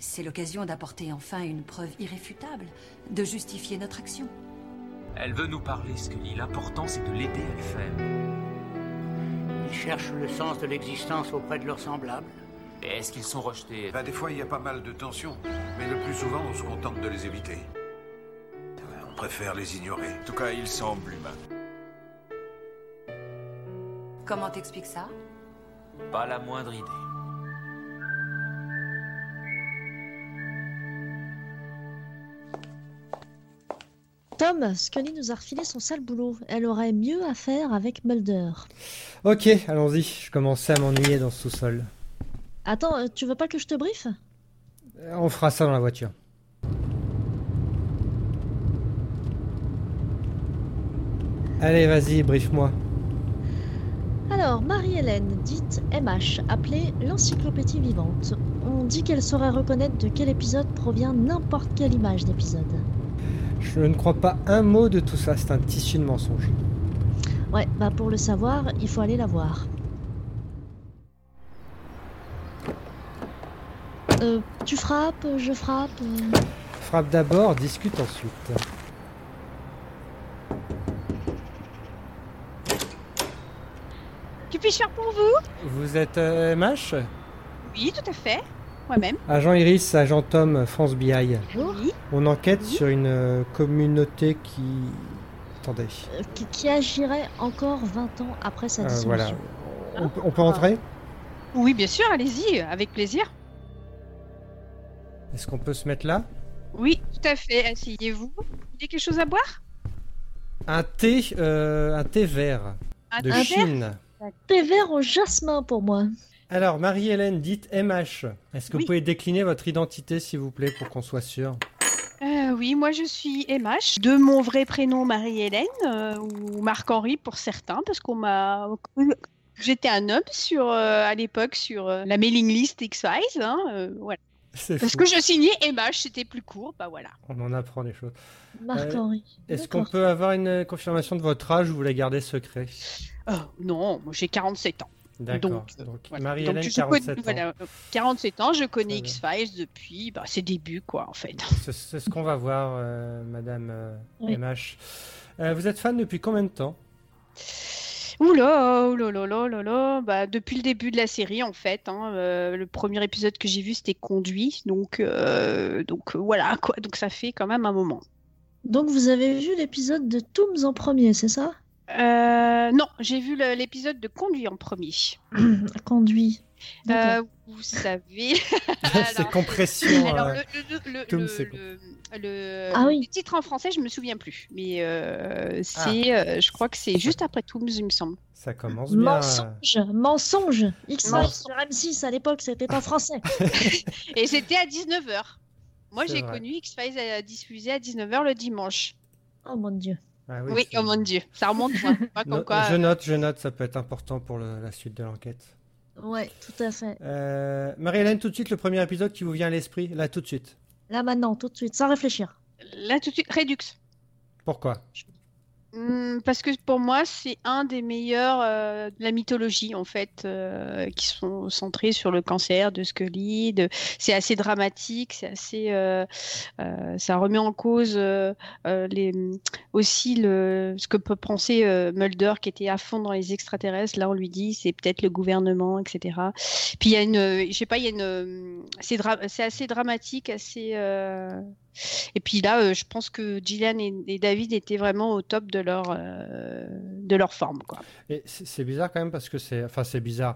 C'est l'occasion d'apporter enfin une preuve irréfutable, de justifier notre action. Elle veut nous parler, Scully. L'important, c'est de l'aider à le faire. Ils cherchent le sens de l'existence auprès de leurs semblables. Et est-ce qu'ils sont rejetés? Des fois, il y a pas mal de tensions, mais le plus souvent, on se contente de les éviter. On préfère les ignorer. En tout cas, ils semblent humains. Comment t'expliques ça? Pas la moindre idée. Tom, Scully nous a refilé son sale boulot. Elle aurait mieux à faire avec Mulder. Ok, allons-y. Je commençais à m'ennuyer dans ce sous-sol. Attends, tu veux pas que je te briefe? On fera ça dans la voiture. Allez, vas-y, briefe-moi. Alors, Marie-Hélène, dite M.H., appelée l'encyclopédie vivante. On dit qu'elle saurait reconnaître de quel épisode provient n'importe quelle image d'épisode. Je ne crois pas un mot de tout ça, c'est un tissu de mensonges. Ouais, pour le savoir, il faut aller la voir. Tu frappes, je frappe... Frappe d'abord, discute ensuite. Que puis-je faire pour vous? Vous êtes MH? Oui, tout à fait. Moi-même. Agent Iris, agent Tom, France BI. Bonjour. On enquête sur une communauté qui... Attendez. Qui agirait encore 20 ans après sa dissolution. Voilà. On peut entrer ? Oui, bien sûr, allez-y, avec plaisir. Est-ce qu'on peut se mettre là ? Oui, tout à fait, asseyez-vous. Il y a quelque chose à boire ? Un thé vert. De Chine. Un thé vert au jasmin pour moi. Alors, Marie-Hélène, dite MH, est-ce que vous pouvez décliner votre identité, s'il vous plaît, pour qu'on soit sûr ? Oui, moi je suis MH, de mon vrai prénom Marie-Hélène, ou Marc-Henri pour certains, parce qu'on m'a... J'étais un homme à l'époque sur la mailing list X-Files, voilà. Parce que je signais MH, c'était plus court, voilà. On en apprend des choses. Marc-Henri. Est-ce qu'on peut avoir une confirmation de votre âge ou vous la gardez secret ? Non, moi j'ai 47 ans. D'accord, donc voilà. Marie-Hélène, 47 ans, je connais X-Files depuis ses débuts, en fait. C'est ce qu'on va voir, Madame MH. Vous êtes fan depuis combien de temps ? Oula, depuis le début de la série, en fait. Le premier épisode que j'ai vu, c'était Conduit, donc voilà, quoi. Donc ça fait quand même un moment. Donc vous avez vu l'épisode de Tooms en premier, c'est ça ? Non, j'ai vu l'épisode de Conduit en premier. Conduit. Vous savez. C'est compression. Alors le titre en français, je me souviens plus, mais je crois que c'est juste après Tooms, il me semble. Ça commence bien. Mensonge. X-Files sur M6 à l'époque, c'était en français. Et c'était à 19h. Moi, connu X-Files diffusé à 19h le dimanche. Oh mon Dieu. Ah oui, oh mon Dieu, ça remonte. Je note, ça peut être important pour la suite de l'enquête. Ouais, tout à fait. Marie-Hélène, tout de suite, le premier épisode qui vous vient à l'esprit, là tout de suite. Là maintenant, tout de suite, sans réfléchir. Là tout de suite, Redux. Pourquoi ? Parce que pour moi, c'est un des meilleurs de la mythologie, en fait, qui sont centrés sur le cancer de Scully. C'est assez dramatique, c'est assez. Ça remet en cause aussi ce que peut penser Mulder, qui était à fond dans les extraterrestres. Là, on lui dit, c'est peut-être le gouvernement, etc. Puis il y a une, je sais pas, il y a une, c'est assez dramatique, assez. Et puis là, je pense que Gillian et David étaient vraiment au top de leur forme, quoi. Et c'est bizarre quand même parce que c'est bizarre.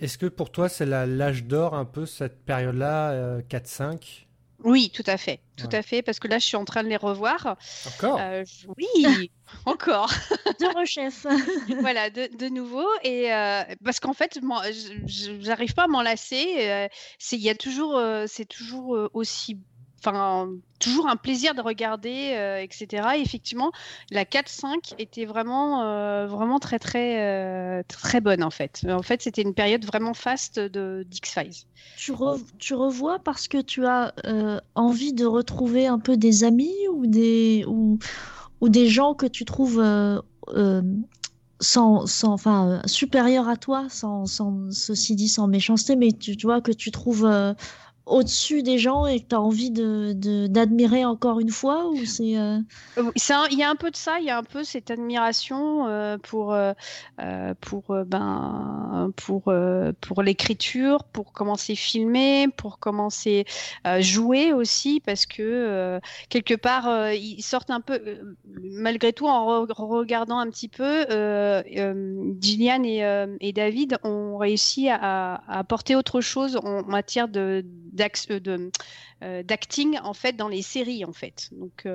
Est-ce que pour toi c'est l'âge d'or un peu cette période-là 4-5 ? Oui, tout à fait, parce que là je suis en train de les revoir. Encore ? Oui, encore. De rechef. Voilà, de nouveau, et parce qu'en fait, j'arrive pas à m'en lasser. C'est toujours aussi. Toujours un plaisir de regarder, etc. Et effectivement, la 4-5 était vraiment très, très, très bonne, en fait. En fait, c'était une période vraiment faste d'X-Files. Tu revois parce que tu as envie de retrouver un peu des amis ou des gens que tu trouves supérieurs à toi, sans ceci dit, sans méchanceté, mais tu vois que tu trouves... au-dessus des gens et que tu as envie d'admirer encore une fois ou c'est, il y a un peu de ça, il y a un peu cette admiration pour l'écriture, pour comment c'est filmé, pour comment c'est joué aussi, parce que quelque part ils sortent un peu malgré tout en regardant un petit peu Gillian et David ont réussi à apporter autre chose en matière d'acting en fait dans les séries en fait. Donc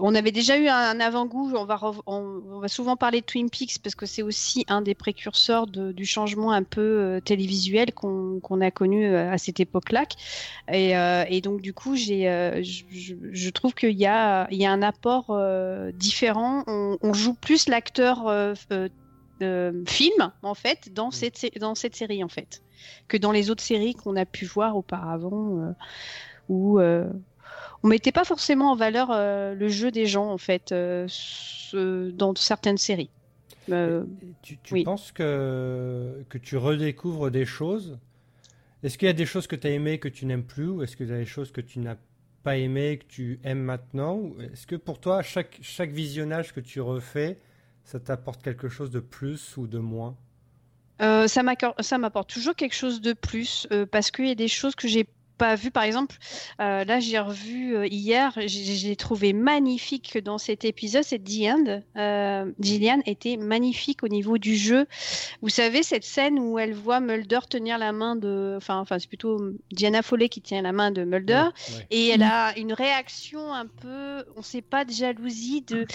on avait déjà eu un avant-goût. On va souvent parler de Twin Peaks parce que c'est aussi un des précurseurs du changement un peu télévisuel qu'on a connu à cette époque-là. Et donc du coup je trouve qu'il y a un apport différent. On joue plus l'acteur film en fait dans cette série en fait que dans les autres séries qu'on a pu voir auparavant où on mettait pas forcément en valeur le jeu des gens en fait dans certaines séries. Tu oui. Penses que tu redécouvres des choses? Est-ce qu'il y a des choses que tu as aimées que tu n'aimes plus, ou est-ce qu'il y a des choses que tu n'as pas aimées que tu aimes maintenant, ou est-ce que pour toi chaque visionnage que tu refais ça t'apporte quelque chose de plus ou de moins? Ça m'apporte toujours quelque chose de plus parce qu'il y a des choses que j'ai pas vues. Par exemple, là j'ai revu hier, j'ai trouvé magnifique dans cet épisode, c'est The End. Gillian était magnifique au niveau du jeu. Vous savez cette scène où elle voit Mulder tenir la main de, enfin c'est plutôt Diana Fowley qui tient la main de Mulder, ouais. Et elle a une réaction un peu, on sait pas, de jalousie, de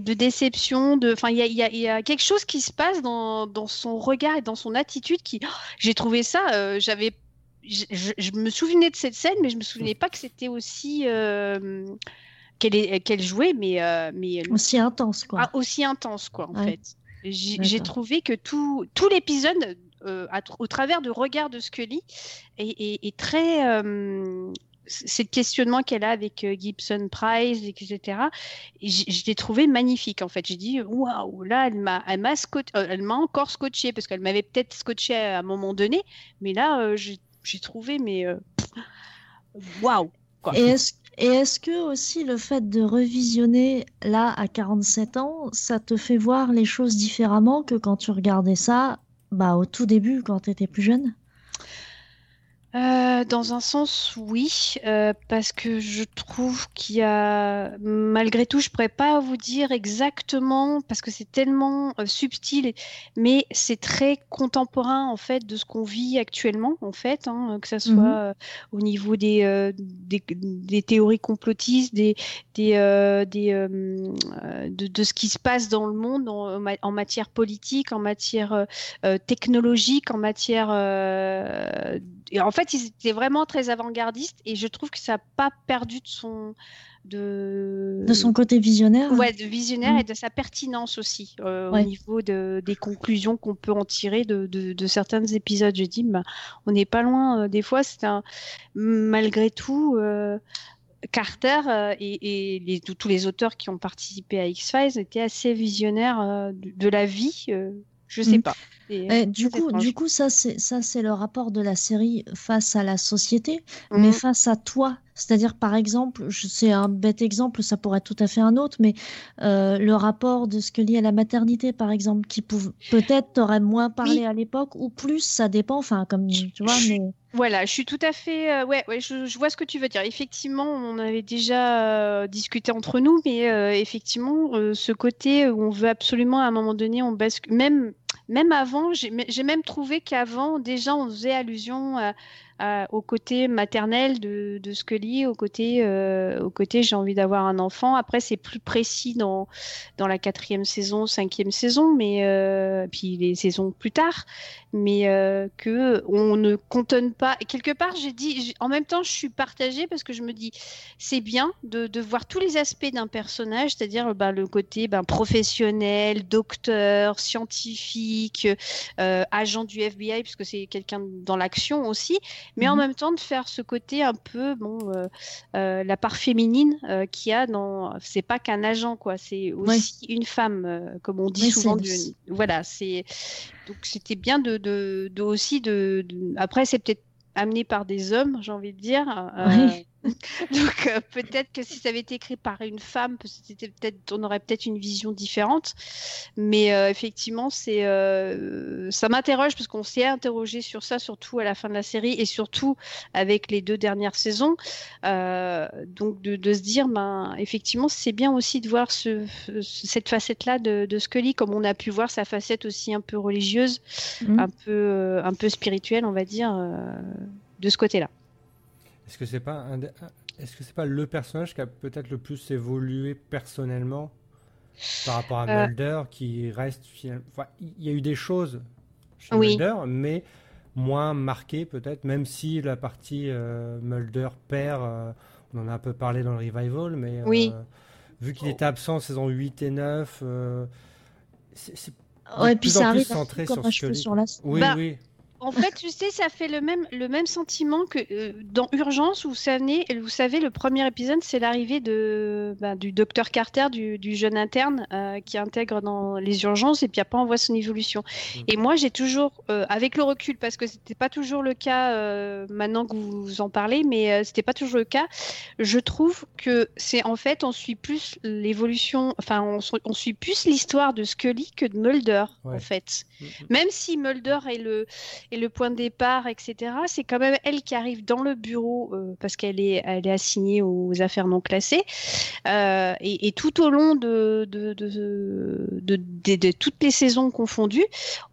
déception, de, enfin il y a quelque chose qui se passe dans son regard et dans son attitude qui, j'ai trouvé ça, je me souvenais de cette scène, mais je me souvenais pas que c'était aussi qu'elle jouait, mais aussi intense quoi. Ah, aussi intense quoi en fait. J'ai trouvé que tout l'épisode au travers du regard de Scully est très c'est le questionnement qu'elle a avec Gibson Price, etc. Et je l'ai trouvé magnifique en fait. J'ai dit waouh, là elle m'a encore scotché parce qu'elle m'avait peut-être scotché à un moment donné, mais là j'ai trouvé mais waouh quoi. Et est-ce que aussi le fait de revisionner là à 47 ans, ça te fait voir les choses différemment que quand tu regardais ça au tout début quand tu étais plus jeune? Dans un sens, oui, parce que je trouve qu'il y a, malgré tout, je pourrais pas vous dire exactement parce que c'est tellement subtil, mais c'est très contemporain en fait de ce qu'on vit actuellement en fait, hein, que ça soit au niveau des théories complotistes, de ce qui se passe dans le monde en matière politique, en matière technologique, en matière en fait, ils étaient vraiment très avant-gardistes et je trouve que ça n'a pas perdu de son côté visionnaire. Ouais, de visionnaire et de sa pertinence aussi au niveau des conclusions qu'on peut en tirer de certains épisodes. Je dis, on n'est pas loin. Des fois, c'est malgré tout. Carter et tous les auteurs qui ont participé à X-Files étaient assez visionnaires de la vie. Je sais pas. Du coup, ça c'est le rapport de la série face à la société, mais face à toi. C'est-à-dire, par exemple, c'est un bête exemple, ça pourrait être tout à fait un autre, mais le rapport de ce que lié à la maternité, par exemple, qui peut-être t'aurait moins parlé à l'époque, ou plus, ça dépend, enfin, comme tu vois, mais... Voilà, je suis tout à fait... je vois ce que tu veux dire. Effectivement, on avait déjà discuté entre nous, mais effectivement, ce côté où on veut absolument, à un moment donné, on bascule... Même avant, j'ai même trouvé qu'avant, déjà, on faisait allusion au côté maternel de Scully, au côté j'ai envie d'avoir un enfant. Après, c'est plus précis dans la 4e saison, 5e saison, mais puis les saisons plus tard, mais que on ne cantonne pas. Et quelque part, j'ai dit, en même temps, je suis partagée parce que je me dis, c'est bien de voir tous les aspects d'un personnage, c'est-à-dire le côté professionnel, docteur, scientifique. Agent du FBI puisque c'est quelqu'un dans l'action aussi, mais en même temps de faire ce côté un peu la part féminine qu'il y a dans, c'est pas qu'un agent quoi, c'est aussi une femme comme on dit souvent voilà, c'est donc c'était bien de aussi après c'est peut-être amené par des hommes, j'ai envie de dire. Oui. Donc peut-être que si ça avait été écrit par une femme, on aurait peut-être une vision différente. Mais effectivement, ça m'interroge parce qu'on s'est interrogé sur ça, surtout à la fin de la série et surtout avec les 2 dernières saisons. Donc de se dire, effectivement, c'est bien aussi de voir cette facette-là de Scully, comme on a pu voir sa facette aussi un peu religieuse, un peu spirituelle, on va dire, de ce côté-là. Est-ce que c'est pas le personnage qui a peut-être le plus évolué personnellement par rapport à Mulder, qui reste finalement... Enfin, il y a eu des choses chez Mulder, mais moins marquées peut-être, même si la partie Mulder père, on en a un peu parlé dans le revival, mais vu qu'il était absent saison 8 et 9, c'est ouais, puis ça arrive centré sur Scully. Sur la... Oui. En fait, tu sais, ça fait le même sentiment que dans Urgence, vous savez, le premier épisode, c'est l'arrivée du docteur Carter, du jeune interne qui intègre dans les urgences et puis après on voit son évolution. Et moi, j'ai toujours, avec le recul, parce que c'était pas toujours le cas maintenant que vous en parlez, mais c'était pas toujours le cas. Je trouve que c'est en fait, on suit plus l'évolution, enfin, on suit plus l'histoire de Scully que de Mulder, en fait. Même si Mulder est le point de départ, etc., c'est quand même elle qui arrive dans le bureau parce qu'elle est assignée aux affaires non classées. Et tout au long de toutes les saisons confondues,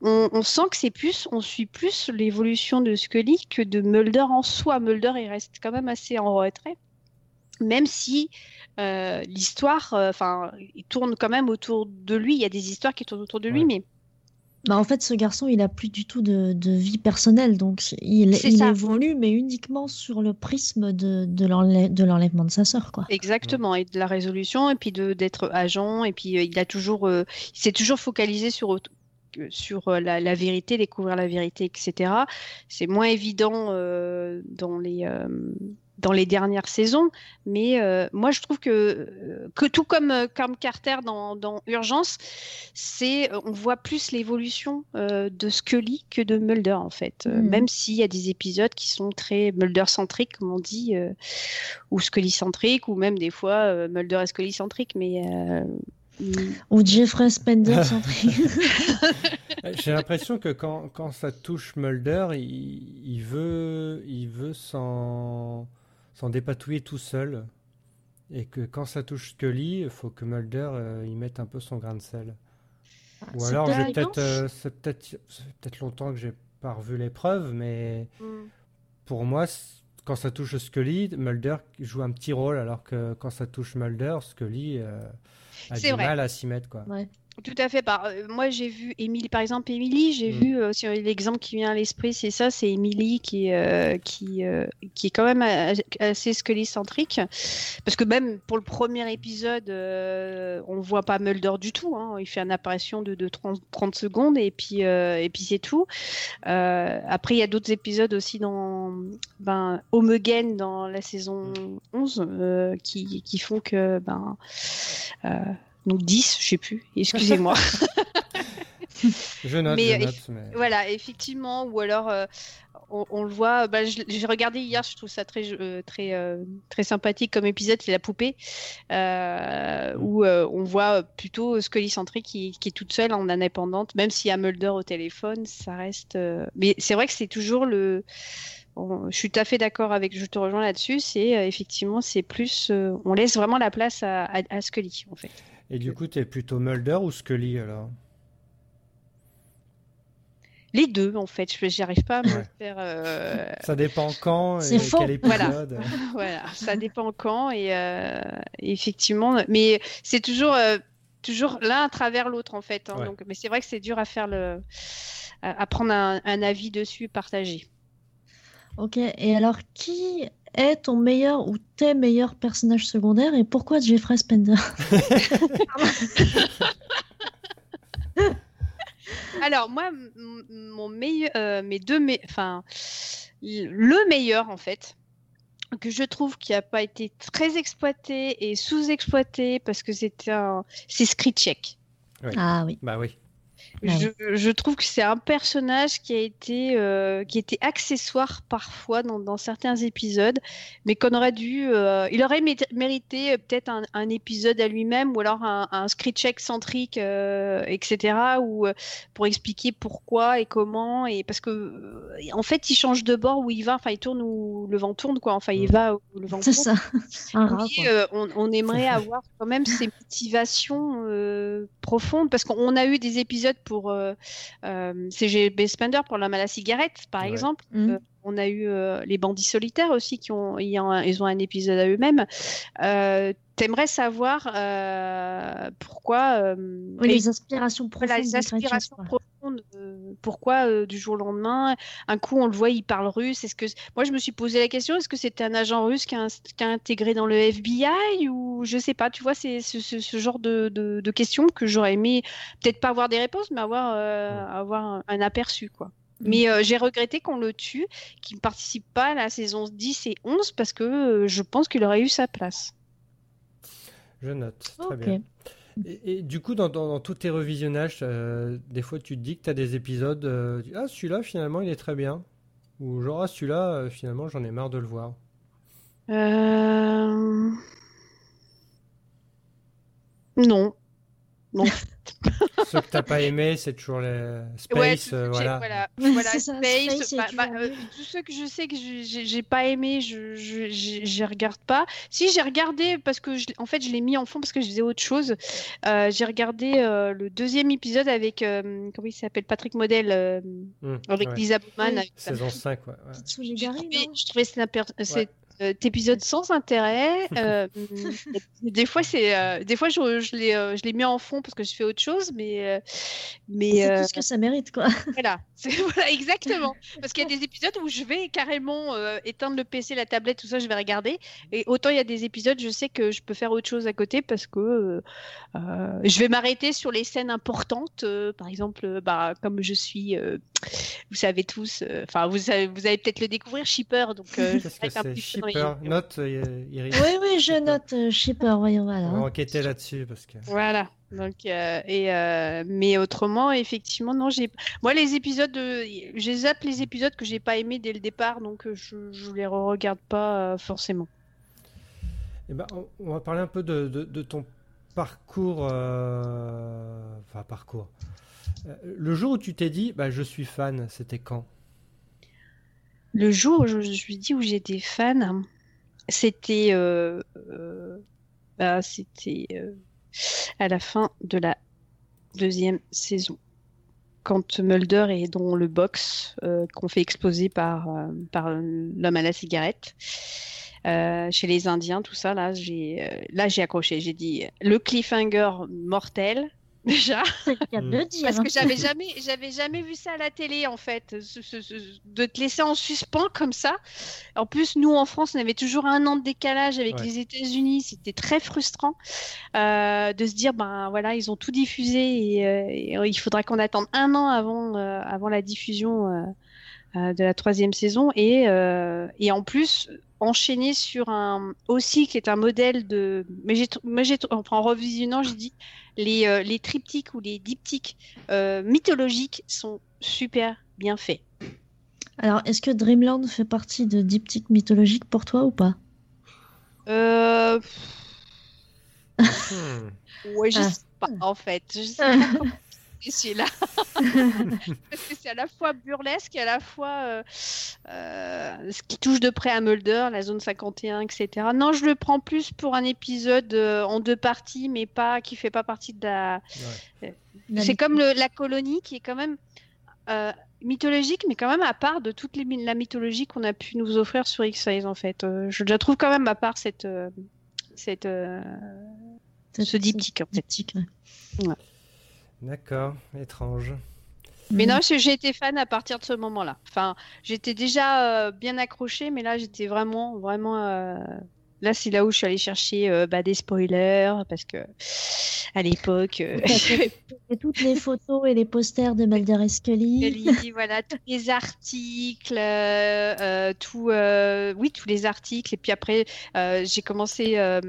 on sent que on suit plus l'évolution de Scully que de Mulder en soi. Mulder, il reste quand même assez en retrait, même si l'histoire, il tourne quand même autour de lui. Il y a des histoires qui tournent autour de lui, mais... Bah en fait, ce garçon, il n'a plus du tout de vie personnelle, donc il évolue, mais uniquement sur le prisme de l'enlèvement de sa sœur, quoi. Exactement, et de la résolution, et puis d'être agent, et puis il s'est toujours focalisé sur la vérité, découvrir la vérité, etc. C'est moins évident dans les dernières saisons, mais moi je trouve que tout comme Carter dans Urgence, on voit plus l'évolution de Scully que de Mulder en fait, même s'il y a des épisodes qui sont très Mulder-centriques comme on dit, ou Scully-centriques, ou même des fois Mulder et Scully-centriques, mais... Ou Jeffrey Spender centrique. J'ai l'impression que quand ça touche Mulder, il veut s'en dépatouiller tout seul, et que quand ça touche Scully, il faut que Mulder y mette un peu son grain de sel. Ou alors c'est peut-être longtemps que j'ai pas revu l'épreuve, mais pour moi, quand ça touche Scully, Mulder joue un petit rôle, alors que quand ça touche Mulder, Scully a du mal à s'y mettre, quoi. Ouais. Tout à fait. Moi, j'ai vu Emily, par exemple. Emily, j'ai vu sur l'exemple qui vient à l'esprit, c'est Emily qui est quand même assez Scully-centrique, parce que même pour le premier épisode, on voit pas Mulder du tout. Hein. Il fait une apparition de 30 secondes et puis c'est tout. Après, il y a d'autres épisodes aussi dans Home Again dans la saison 11 qui font que donc 10, je sais plus, excusez-moi. Je note, mais... Voilà, effectivement, ou alors on le voit, j'ai regardé hier, je trouve ça très sympathique comme épisode, c'est la poupée, où on voit plutôt Scully-centrique qui est toute seule, en indépendante, même s'il y a Mulder au téléphone, ça reste... Mais c'est vrai que c'est toujours le... je suis tout à fait d'accord je te rejoins là-dessus, c'est effectivement, c'est plus... on laisse vraiment la place à Scully, en fait. Et du coup, t'es plutôt Mulder ou Scully, alors? Les deux, en fait. J'y arrive pas à me faire... Ça dépend quand et quel épisode. Voilà, ça dépend quand et effectivement... Mais c'est toujours l'un à travers l'autre, en fait. Hein, donc, mais c'est vrai que c'est dur à faire à prendre un avis dessus, partagé. Ok, et alors qui est ton meilleur ou tes meilleurs personnages secondaires et pourquoi Jeffrey Spender? Alors moi, mon meilleur, le meilleur en fait, que je trouve qui n'a pas été très exploité et sous-exploité parce que c'est Screechek. Oui. Ah oui. Bah oui. Je trouve que c'est un personnage qui a été accessoire parfois dans certains épisodes, mais qu'on aurait dû... il aurait mérité peut-être un épisode à lui-même, ou alors un script excentrique, etc., ou pour expliquer pourquoi et comment, et parce que en fait, il change de bord où il va, enfin, il tourne où le vent tourne, quoi. Enfin, il va où le vent tourne. C'est ça. On aimerait avoir quand même ces motivations profondes, parce qu'on a eu des épisodes pour CGB Spender pour l'homme à la cigarette, par exemple. On a eu les bandits solitaires aussi ils ont un épisode à eux-mêmes. T'aimerais savoir pourquoi les inspirations profondes. Voilà, les inspirations profondes. Pourquoi du jour au lendemain, un coup on le voit, il parle russe. Moi je me suis posé la question, est-ce que c'était un agent russe qui a intégré dans le FBI ou je sais pas. Tu vois, c'est ce genre de questions que j'aurais aimé peut-être pas avoir des réponses, mais avoir un aperçu, quoi. Mais j'ai regretté qu'on le tue, qu'il ne participe pas à la saison 10 et 11 parce que je pense qu'il aurait eu sa place. Je note, très bien. Et du coup, dans tous tes revisionnages, des fois tu te dis que tu as des épisodes, ah celui-là finalement il est très bien, ou genre ah celui-là finalement j'en ai marre de le voir. Non. Ce que t'as pas aimé, c'est toujours les Space, voilà, Space. Tout ce que je sais que j'ai pas aimé, je regarde pas. Si j'ai regardé parce que en fait je l'ai mis en fond parce que je faisais autre chose. J'ai regardé le deuxième épisode avec comment il s'appelle, Patrick Model, avec Lisa Bowman, saison 5. Je trouvais cet épisode sans intérêt. Des fois je l'ai mis en fond parce que je fais autre chose, mais c'est tout ce que ça mérite, quoi. Voilà exactement, parce qu'il y a des épisodes où je vais carrément éteindre le PC, la tablette, tout ça, je vais regarder, et autant il y a des épisodes je sais que je peux faire autre chose à côté parce que je vais m'arrêter sur les scènes importantes, par exemple, comme je suis vous savez tous, enfin vous allez peut-être le découvrir, Shipper, donc Shipper, note Iris. Oui, je note Shipper, voyons, voilà. On va enquêter là-dessus parce que... Voilà, donc, mais autrement, effectivement, non, moi les épisodes, je zappe les épisodes que j'ai pas aimés dès le départ, donc je les re-regarde pas forcément. Eh ben, on va parler un peu de ton parcours, le jour où tu t'es dit, je suis fan, c'était quand ? Le jour où je me suis dit où j'étais fan, c'était à la fin de la deuxième saison, quand Mulder est dans le box qu'on fait exploser par l'homme à la cigarette chez les Indiens, tout ça. Là, j'ai accroché. J'ai dit le cliffhanger mortel. Déjà, parce que j'avais jamais vu ça à la télé, en fait, de te laisser en suspens comme ça. En plus, nous en France, on avait toujours 1 an de décalage avec les États-Unis, c'était très frustrant de se dire, ils ont tout diffusé et il faudra qu'on attende 1 an avant la diffusion de la 3e saison et en plus enchaîné sur un aussi qui est un modèle de en revisionnant, j'ai dit les triptyques ou les diptyques mythologiques sont super bien faits. Alors, est-ce que Dreamland fait partie de diptyques mythologiques pour toi ou pas? Ouais, je sais pas, en fait, je sais pas comment... celui-là parce que c'est à la fois burlesque et à la fois ce qui touche de près à Mulder, la zone 51, etc. Non, je le prends plus pour un épisode en 2 parties, mais pas qui fait pas partie de la... C'est comme la colonie qui est quand même mythologique, mais quand même à part de toute la mythologie qu'on a pu nous offrir sur X-Files, en fait. Je la trouve quand même à part ce diptyque, en fait. Ouais. D'accord, étrange. Mais non, j'ai été fan à partir de ce moment-là. Enfin, j'étais déjà bien accrochée, mais là, j'étais vraiment, vraiment Là, c'est là où je suis allée chercher des spoilers, parce que à l'époque... toutes les photos et les posters de Mulder et Scully. Voilà, tous les articles, tous les articles. Et puis après, j'ai commencé à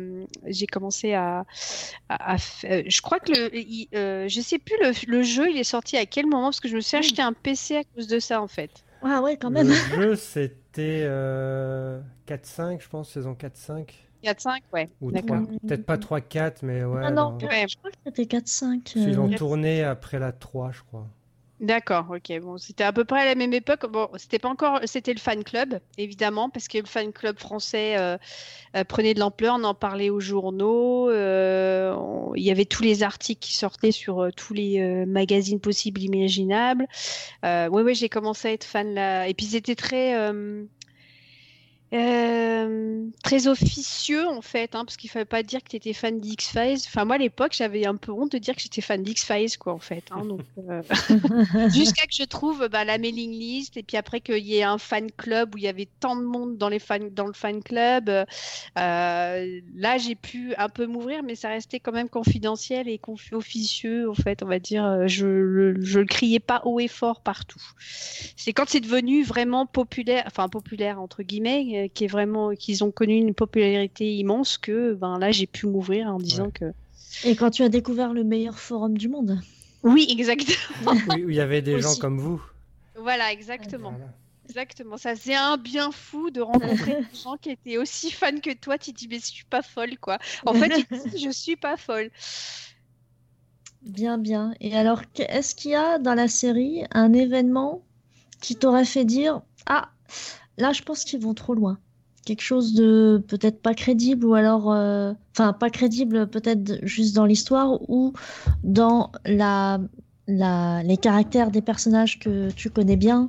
je crois que je sais plus, le jeu, il est sorti à quel moment, parce que je me suis acheté un PC à cause de ça, en fait. Ah ouais, quand même. Le jeu, c'était 4-5, je pense, saison 4-5. 4-5, ouais. Ou 3. D'accord. Peut-être pas 3-4, mais ouais. Ah non, ouais. Je crois que c'était 4-5. Ils ont tourné après la 3, je crois. D'accord, ok. Bon, c'était à peu près à la même époque. Bon, c'était pas encore... C'était le fan club, évidemment, parce que le fan club français prenait de l'ampleur. On en parlait aux journaux. Il y avait tous les articles qui sortaient sur tous les magazines possibles, imaginables. Oui, j'ai commencé à être fan là. Et puis, c'était très officieux en fait, hein, parce qu'il fallait pas dire que t'étais fan d'X-Files. Enfin moi à l'époque j'avais un peu honte de dire que j'étais fan d'X-Files quoi en fait. Hein, donc jusqu'à que je trouve la mailing list et puis après qu'il y ait un fan club où il y avait tant de monde dans le fan club. Là j'ai pu un peu m'ouvrir, mais ça restait quand même confidentiel et officieux en fait. On va dire je le criais pas haut et fort partout. C'est quand c'est devenu vraiment populaire, enfin populaire entre guillemets. Qui est vraiment, qu'ils ont connu une popularité immense que là j'ai pu m'ouvrir en disant que. Et quand tu as découvert le meilleur forum du monde. Oui, exactement. Où il y avait des gens comme vous. Voilà, exactement. Voilà. Exactement, ça faisait un bien fou de rencontrer des gens qui étaient aussi fans que toi. Tu te dis mais je suis pas folle quoi. En fait, tu dis je suis pas folle. Bien, bien. Et alors, est-ce qu'il y a dans la série un événement qui t'aurait fait dire là, je pense qu'ils vont trop loin. Quelque chose de peut-être pas crédible, ou alors... pas crédible, peut-être juste dans l'histoire, ou dans les caractères des personnages que tu connais bien,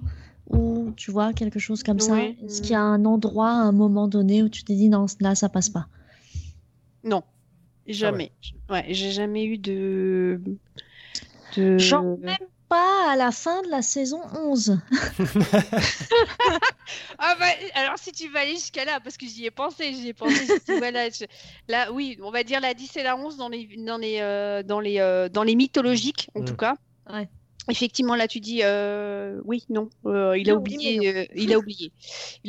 ou tu vois, quelque chose comme ça. Est-ce qu'il y a un endroit, à un moment donné, où tu t'es dit, non, là, ça passe pas? Non, jamais. Ah ouais. J'ai jamais eu de... Genre même pas à la fin de la saison 11. Alors si tu vas aller jusqu'à là, parce que j'y ai pensé, là oui, on va dire la 10 et la 11 dans les mythologiques en tout cas. Ouais. Effectivement, là tu dis il a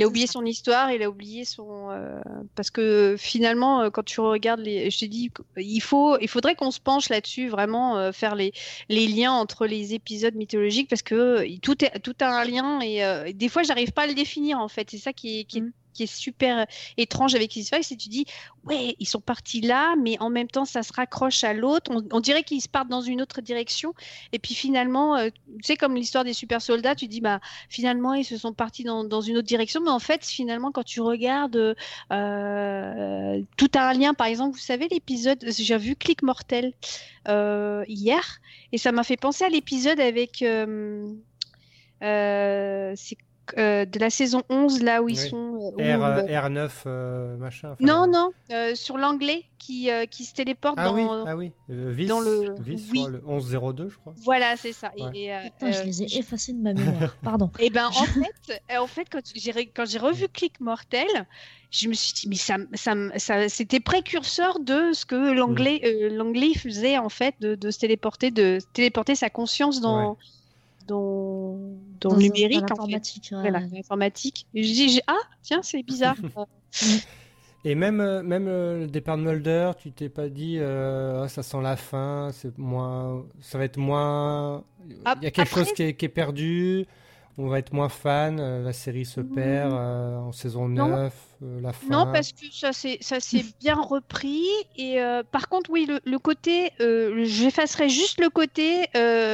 oublié son histoire, il a oublié son parce que finalement quand tu regardes je t'ai dit il faudrait qu'on se penche là-dessus vraiment faire les liens entre les épisodes mythologiques parce que tout a un lien et des fois j'arrive pas à le définir en fait, c'est ça qui est super étrange avec X-Files, c'est que tu dis ouais ils sont partis là mais en même temps ça se raccroche à l'autre, on dirait qu'ils se partent dans une autre direction et puis finalement tu sais comme l'histoire des super soldats, tu dis finalement ils se sont partis dans une autre direction mais en fait finalement quand tu regardes tout a un lien. Par exemple vous savez l'épisode, j'ai vu Clic Mortel hier et ça m'a fait penser à l'épisode avec de la saison 11 là où ils sont R9 machin sur l'anglais qui se téléporte le 1102 je crois. Voilà, c'est ça. Ouais. Putain, je les ai effacés de ma mémoire. Pardon. Et en fait quand j'ai revu Clic Mortel, je me suis dit mais ça c'était précurseur de ce que l'anglais faisait en fait de se téléporter sa conscience dans dans le numérique, dans l'informatique, en fait. Voilà, l'informatique. Et je dis tiens, c'est bizarre. Et même le départ de Mulder, tu t'es pas dit ça sent la fin, ça va être moins. Il y a quelque chose qui est perdu. On va être moins fan, la série se perd en saison 9, la fin. Non, parce que ça s'est bien repris. Et par contre, oui, le côté, j'effacerai juste le côté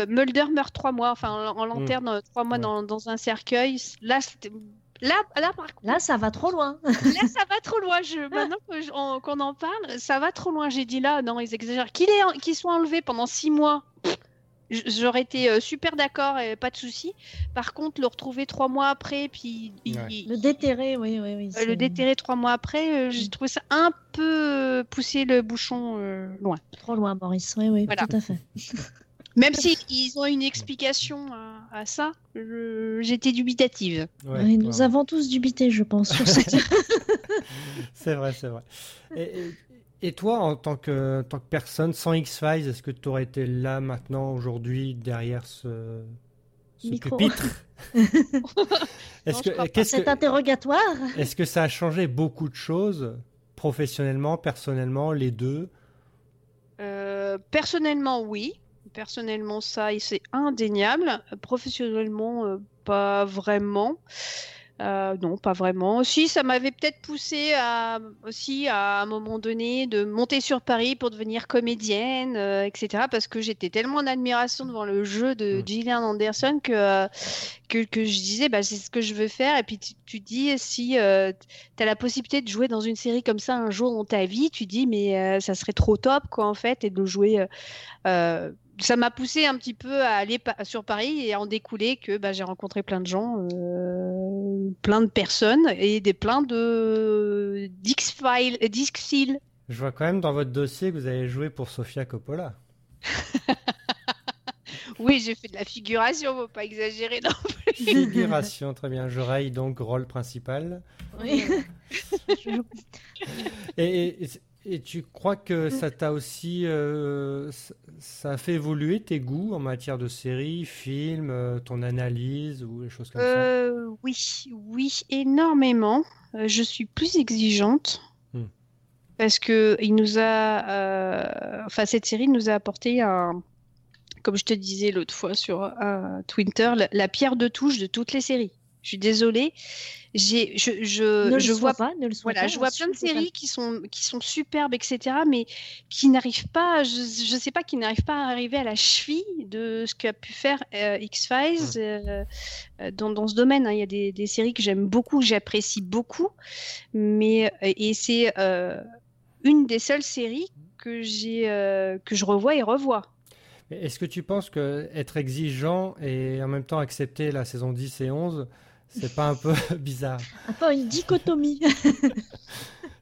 Mulder meurt 3 mois, enfin en lanterne 3 mois dans un cercueil. Là, c'était... Là, par contre, ça va trop loin. Là, ça va trop loin. Maintenant qu'on en parle, ça va trop loin. J'ai dit là, non, ils exagèrent. Qu'il soit enlevé pendant 6 mois. J'aurais été super d'accord, pas de souci. Par contre, le retrouver 3 mois après, puis le déterrer, oui. Le déterrer 3 mois après, j'ai trouvé ça un peu pousser le bouchon loin. Trop loin, Maurice. Oui, voilà. Tout à fait. Même si ils ont une explication à ça, j'étais dubitative. Nous avons tous dubité, je pense, sur cette. C'est vrai, c'est vrai. Et toi, en tant que personne, sans X-Files, est-ce que tu aurais été là maintenant, aujourd'hui, derrière ce pupitre? Cet interrogatoire. Est-ce que ça a changé beaucoup de choses, professionnellement, personnellement, les deux? Personnellement, oui. Personnellement, ça, c'est indéniable. Professionnellement, pas vraiment. Non, pas vraiment. Si, ça m'avait peut-être poussée à un moment donné de monter sur Paris pour devenir comédienne, etc. Parce que j'étais tellement en admiration devant le jeu de Gillian Anderson que je disais, bah, c'est ce que je veux faire. Et puis tu dis, si t'as la possibilité de jouer dans une série comme ça un jour dans ta vie, tu dis, mais ça serait trop top, quoi, en fait, et de le jouer. Ça m'a poussée un petit peu à aller sur Paris, et en découler que bah, j'ai rencontré plein de gens, plein de personnes et plein de X-Files. Je vois quand même dans votre dossier que vous avez joué pour Sofia Coppola. Oui, j'ai fait de la figuration, faut pas exagérer non plus. Figuration, très bien. Je raille donc rôle principal. Oui. Et tu crois que ça t'a aussi, ça a fait évoluer tes goûts en matière de séries, films, ton analyse ou des choses comme ça? Oui, énormément. Je suis plus exigeante parce que cette série nous a apporté comme je te disais l'autre fois sur Twitter, la pierre de touche de toutes les séries. Je suis désolée. Je vois plein de séries qui sont superbes, etc., mais qui n'arrivent pas, je sais pas, qui n'arrivent pas à arriver à la cheville de ce qu'a pu faire X-Files dans ce domaine, hein. Il y a des séries que j'aime beaucoup, que j'apprécie beaucoup, mais c'est une des seules séries que j'ai que je revois et revois. Est-ce que tu penses que être exigeant et en même temps accepter la saison 10 et 11, c'est pas un peu bizarre? Enfin, une dichotomie.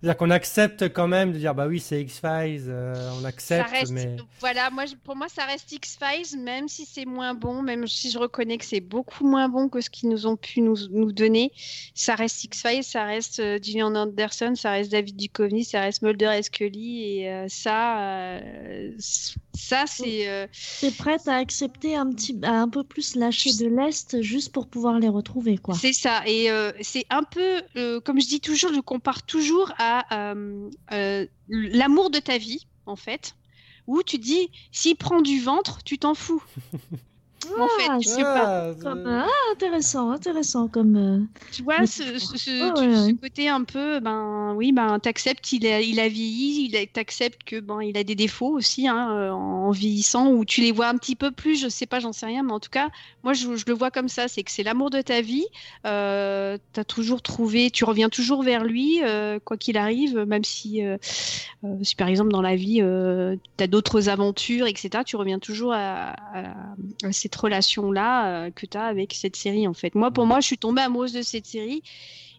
C'est-à-dire qu'on accepte quand même de dire bah oui, c'est X-Files, on accepte, ça reste, mais... Voilà, pour moi, ça reste X-Files, même si c'est moins bon, même si je reconnais que c'est beaucoup moins bon que ce qu'ils nous ont pu nous donner, ça reste X-Files, ça reste Gillian Anderson, ça reste David Duchovny, ça reste Mulder et Scully, et ça c'est... T'es prête à accepter à un peu plus lâcher de lest juste pour pouvoir les retrouver, quoi. C'est ça, et c'est un peu, comme je dis toujours, je compare toujours à l'amour de ta vie, en fait, où tu dis, s'il prend du ventre, tu t'en fous. Intéressant comme. Tu vois ce côté un peu, t'acceptes qu'il a vieilli, t'acceptes que il a des défauts aussi, hein, en vieillissant, ou tu les vois un petit peu plus, je sais pas, j'en sais rien, mais en tout cas, moi je le vois comme ça, c'est que c'est l'amour de ta vie, t'as toujours trouvé, tu reviens toujours vers lui, quoi qu'il arrive, même si par exemple dans la vie t'as d'autres aventures, etc., tu reviens toujours à cette relation-là que tu as avec cette série, en fait. Moi, pour moi, je suis tombée amoureuse de cette série,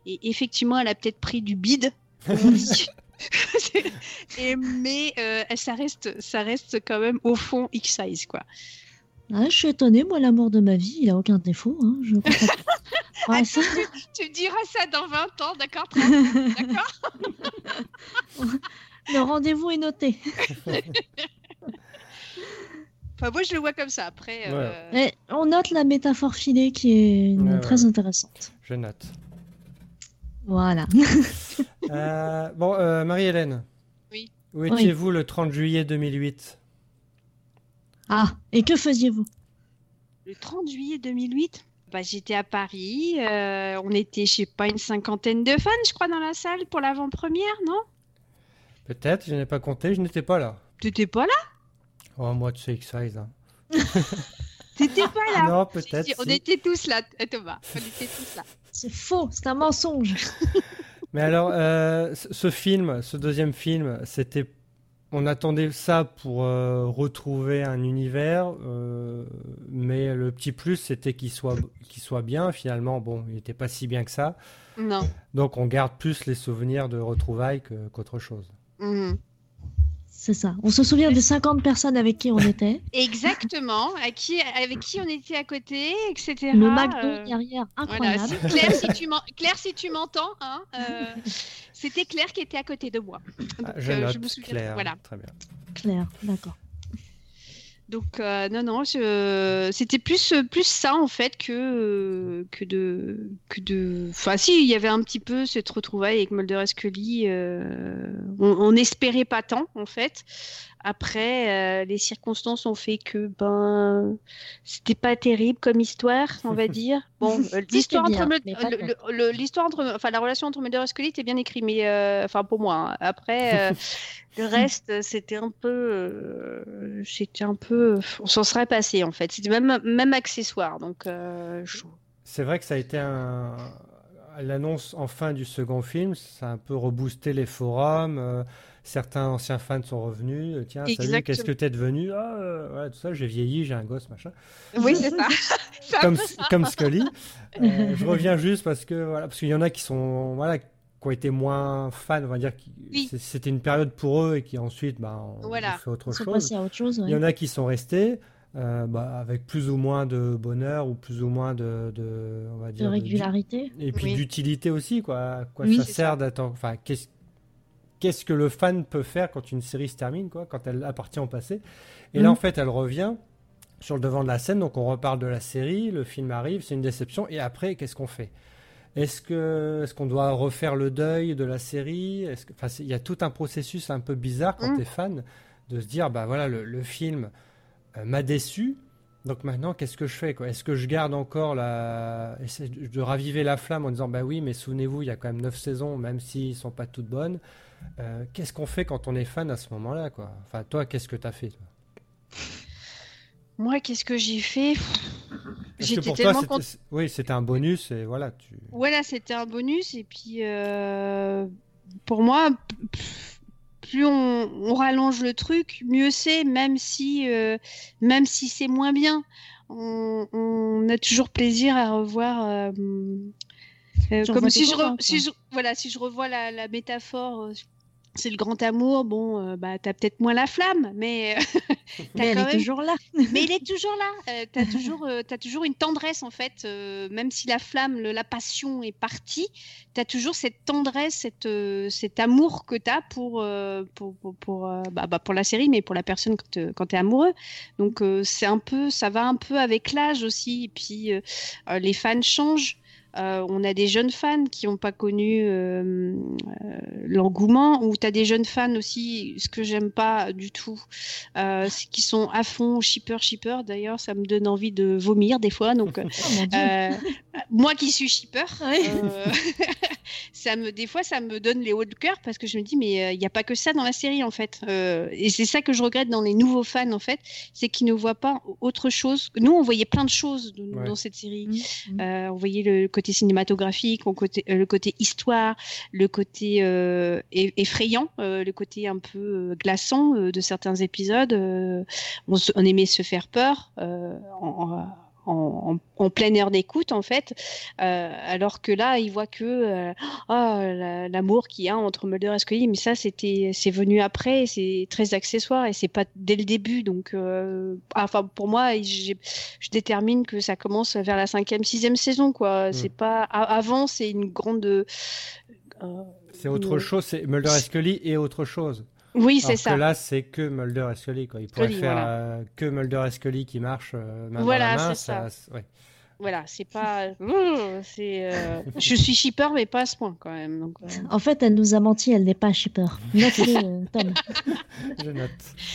et effectivement, elle a peut-être pris du bide, mais ça reste quand même au fond X-Size, quoi. Ah, je suis étonnée, moi, l'amour de ma vie, il n'a aucun défaut, hein, je comprends pas. Ouais, ah, tu diras ça dans 20 ans, d'accord, 30 ans, d'accord. Le rendez-vous est noté. Enfin, moi, je le vois comme ça. Après, ouais. On note la métaphore filée qui est très intéressante. Je note. Voilà. Marie-Hélène. Oui. Où étiez-vous le 30 juillet 2008 ? Ah, et que faisiez-vous ? Le 30 juillet 2008 ? J'étais à Paris. On était, je sais pas, une cinquantaine de fans, je crois, dans la salle pour l'avant-première, non ? Peut-être, je n'ai pas compté, je n'étais pas là. Tu n'étais pas là ? Oh, moi, tu sais X-Files, hein. T'étais pas là. Non, peut-être. Si. On était tous là, Thomas. On était tous là. C'est faux, c'est un mensonge. Mais alors, ce deuxième film, c'était... On attendait ça pour retrouver un univers, mais le petit plus, c'était qu'il soit bien. Finalement, bon, il n'était pas si bien que ça. Non. Donc, on garde plus les souvenirs de retrouvailles qu'autre chose. Mmh. C'est ça. On se souvient des 50 personnes avec qui on était. Exactement. Avec qui on était à côté, etc. Le MacDo derrière. Incroyable. Voilà. Claire, si tu m'entends, hein, c'était Claire qui était à côté de moi. Donc, je me souviens. Claire, voilà. Très bien. Claire, d'accord. Donc, c'était plus ça, en fait, que de... Enfin, si, il y avait un petit peu cette retrouvaille avec Mulder et Scully. On n'espérait pas tant, en fait. Après, les circonstances ont fait que, c'était pas terrible comme histoire, on va dire. Bon, la relation entre Mulder et Scully était bien écrite, mais, pour moi. Hein. Après, le reste, c'était un peu, on s'en serait passé, en fait. C'était même accessoire, donc. C'est vrai que ça a été l'annonce en fin du second film, ça a un peu reboosté les forums. Certains anciens fans sont revenus. Tiens, salut, qu'est-ce que t'es devenu ? Voilà, tout ça, j'ai vieilli, j'ai un gosse, machin. Oui, c'est ça. Comme Scully. Je reviens juste parce qu'il y en a qui sont, qui ont été moins fans, on va dire. C'était une période pour eux et qui ensuite, ont fait autre chose. Ouais. Il y en a qui sont restés. Avec plus ou moins de bonheur ou plus ou moins de on va dire, de régularité. Et puis d'utilité aussi, quoi. À quoi ça sert d'attendre. Enfin, qu'est-ce que le fan peut faire quand une série se termine, quoi, quand elle appartient au passé. Et là, en fait, elle revient sur le devant de la scène, donc on reparle de la série, le film arrive, c'est une déception, et après, qu'est-ce qu'on fait ? Est-ce qu'on doit refaire le deuil de la série ? Il y a tout un processus un peu bizarre quand t'es fan, de se dire, le film m'a déçu, donc maintenant, qu'est-ce que je fais, quoi ? Est-ce que je garde encore essayer de raviver la flamme en disant, mais souvenez-vous, il y a quand même 9 saisons, même s'ils ne sont pas toutes bonnes. Qu'est-ce qu'on fait quand on est fan à ce moment-là, quoi ? Enfin, toi, qu'est-ce que t'as fait, toi ? Moi, qu'est-ce que j'ai fait ? J'étais tellement contente. Oui, c'était un bonus et voilà. Voilà, c'était un bonus et puis pour moi, plus on rallonge le truc, mieux c'est, même si c'est moins bien. On a toujours plaisir à revoir. Comme si je revois la métaphore, c'est le grand amour. T'as peut-être moins la flamme, mais elle est toujours là. Mais il est toujours là. T'as toujours une tendresse en fait, même si la flamme, la passion est partie. T'as toujours cette tendresse, cet amour que t'as pour la série, mais pour la personne quand t'es amoureux. Donc c'est un peu, ça va un peu avec l'âge aussi. Et puis les fans changent. On a des jeunes fans qui n'ont pas connu l'engouement, ou tu as des jeunes fans aussi, ce que j'aime pas du tout, c'est qu'ils sont à fond shipper. D'ailleurs, ça me donne envie de vomir des fois. Donc, moi qui suis shipper, des fois ça me donne les hauts de cœur parce que je me dis mais il n'y a pas que ça dans la série en fait. Et c'est ça que je regrette dans les nouveaux fans en fait, c'est qu'ils ne voient pas autre chose. Nous, on voyait plein de choses dans cette série. On voyait le côté cinématographique, le côté histoire, le côté effrayant, le côté un peu glaçant de certains épisodes. On aimait se faire peur en pleine heure d'écoute en fait, alors que là il voit que l'amour qu'il y a entre Mulder et Scully, mais ça c'est venu après, c'est très accessoire et c'est pas dès le début, donc pour moi je détermine que ça commence vers la 5e, 6e saison quoi. C'est pas avant, c'est une grande c'est autre chose, c'est Mulder et Scully et autre chose. Oui, c'est ça. Parce que là, c'est que Mulder et Scully, quoi. Il pourrait faire que Mulder et Scully qui marchent main dans la main. C'est ça. Ouais. Voilà, c'est pas. Je suis shipper, mais pas à ce point, quand même. Donc, en fait, elle nous a menti, elle n'est pas shipper. Notez, Tom. Je note.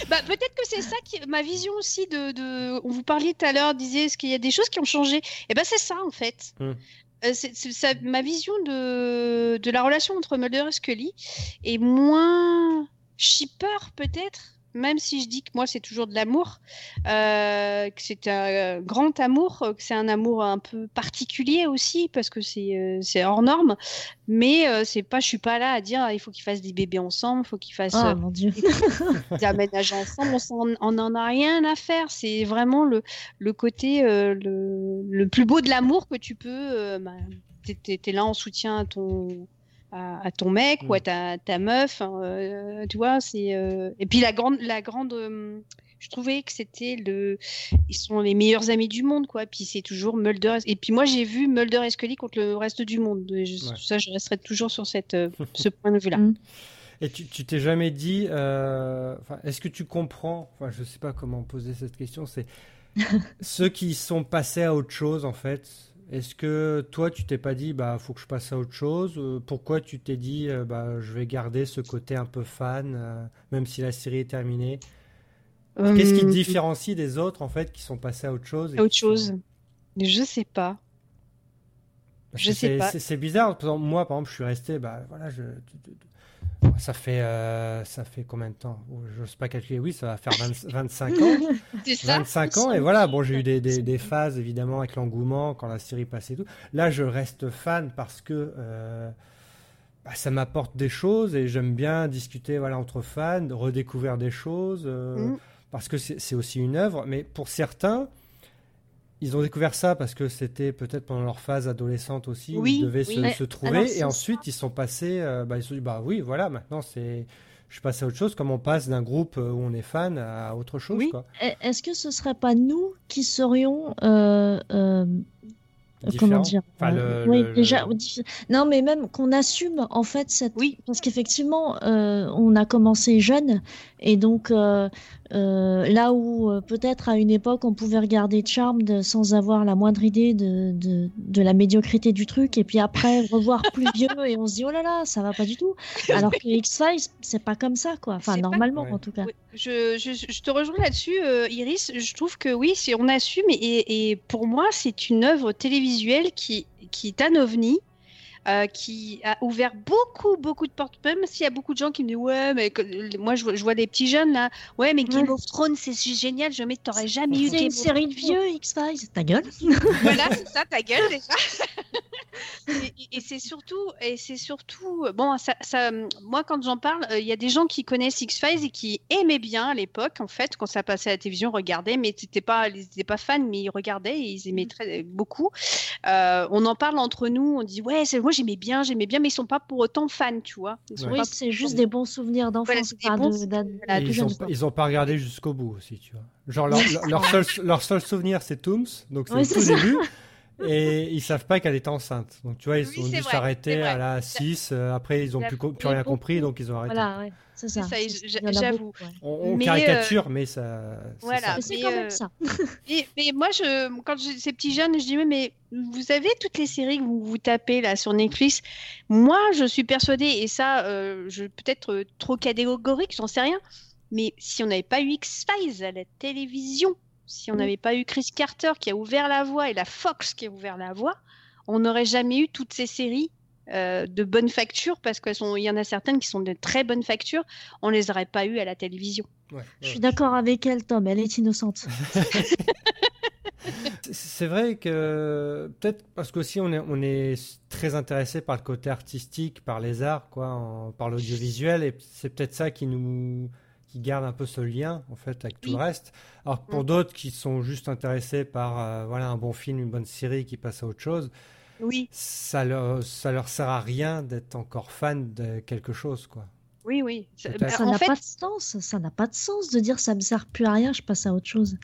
Peut-être que c'est ça ma vision aussi de. On vous parlait tout à l'heure, disait est-ce qu'il y a des choses qui ont changé ? Eh bien, c'est ça, en fait. C'est ma vision de la relation entre Mulder et Scully est moins. Shipper peut-être, même si je dis que moi c'est toujours de l'amour, que c'est un grand amour, que c'est un amour un peu particulier aussi parce que c'est hors norme, mais je suis pas là à dire il faut qu'ils fassent des bébés ensemble, il faut qu'ils fassent mon Dieu. Des aménages ensemble, on n'en a rien à faire, c'est vraiment le côté le plus beau de l'amour que tu peux t'es là en soutien à ton à ton mec ou à ta meuf, hein, tu vois, c'est et puis la grande je trouvais que c'était ils sont les meilleurs amis du monde, quoi. Puis c'est toujours Mulder et puis moi j'ai vu Mulder et Scully contre le reste du monde. Ça, je resterai toujours sur ce point de vue-là. Et tu t'es jamais dit, est-ce que tu comprends, je sais pas comment poser cette question, c'est ceux qui sont passés à autre chose en fait. Est-ce que toi tu t'es pas dit faut que je passe à autre chose? Pourquoi tu t'es dit je vais garder ce côté un peu fan même si la série est terminée? Qu'est-ce qui te différencie des autres en fait qui sont passés à autre chose? Je sais pas. C'est bizarre. Moi par exemple je suis resté ça fait combien de temps? Je ne sais pas calculer. Oui, ça va faire 25 ans. C'est ça, 25 ans. Et voilà, bon, j'ai eu des phases, évidemment, avec l'engouement, quand la série passait et tout. Là, je reste fan parce que ça m'apporte des choses et j'aime bien discuter entre fans, redécouvrir des choses, parce que c'est aussi une œuvre. Mais pour certains, ils ont découvert ça parce que c'était peut-être pendant leur phase adolescente aussi, où ils devaient se trouver. Et ensuite, ils sont passés, ils se sont dit, maintenant, je suis passé à autre chose, comme on passe d'un groupe où on est fan à autre chose. Oui. Quoi. Est-ce que ce ne serait pas nous qui serions... comment dire, non, mais même qu'on assume en fait cette, parce qu'effectivement on a commencé jeune et donc là où peut-être à une époque on pouvait regarder Charmed sans avoir la moindre idée de la médiocrité du truc et puis après revoir plus vieux et on se dit oh là là ça va pas du tout, alors que X-Files c'est pas comme ça quoi, normalement en tout cas. Je te rejoins là-dessus Iris, je trouve que oui, on assume et pour moi c'est une œuvre télévisuelle qui est un ovni, qui a ouvert beaucoup de portes, même s'il y a beaucoup de gens qui me disent ouais mais moi je vois des petits jeunes là, ouais mais Game of Thrones c'est génial, je me dis t'aurais jamais eu Game of Thrones, c'est une série de vieux X-Files, ta gueule. Voilà, c'est ça, ta gueule déjà. et c'est surtout bon, ça moi quand j'en parle, il y a des gens qui connaissent X-Files et qui aimaient bien à l'époque en fait quand ça passait à la télévision, regardaient, mais ils étaient pas fans mais ils regardaient et ils aimaient très beaucoup. On en parle entre nous, on dit ouais c'est moi j'aimais bien, mais ils sont pas pour autant fans, tu vois. C'est juste des bons souvenirs d'enfance. Ils ont pas regardé jusqu'au bout aussi, tu vois. Genre leur seul souvenir c'est Tooms, donc c'est le tout début. Et ils savent pas qu'elle était enceinte. Donc tu vois, ils ont dû s'arrêter à la 6. Après, ils ont plus rien compris, donc ils ont arrêté. Voilà, ouais. C'est ça, j'avoue. On caricature, mais ça. Voilà, c'est quand même ça. Mais moi, quand j'ai ces petits jeunes, je dis mais vous avez toutes les séries que vous tapez là sur Netflix. Moi, je suis persuadée, et ça, je peut-être trop catégorique, j'en sais rien. Mais si on n'avait pas eu X-Files à la télévision. Si on n'avait pas eu Chris Carter qui a ouvert la voie et la Fox qui a ouvert la voie, on n'aurait jamais eu toutes ces séries de bonne facture, parce qu'il y en a certaines qui sont de très bonne facture, on ne les aurait pas eues à la télévision. Ouais. Je suis d'accord avec elle, Tom, elle est innocente. C'est vrai que peut-être parce qu'aussi on est très intéressé par le côté artistique, par les arts, quoi, par l'audiovisuel, et c'est peut-être ça qui garde un peu ce lien en fait avec tout le reste. Alors que pour d'autres qui sont juste intéressés par un bon film, une bonne série, qui passe à autre chose, ça leur sert à rien d'être encore fan de quelque chose, quoi. Oui. Ça n'a pas de sens. Ça n'a pas de sens de dire ça me sert plus à rien, je passe à autre chose.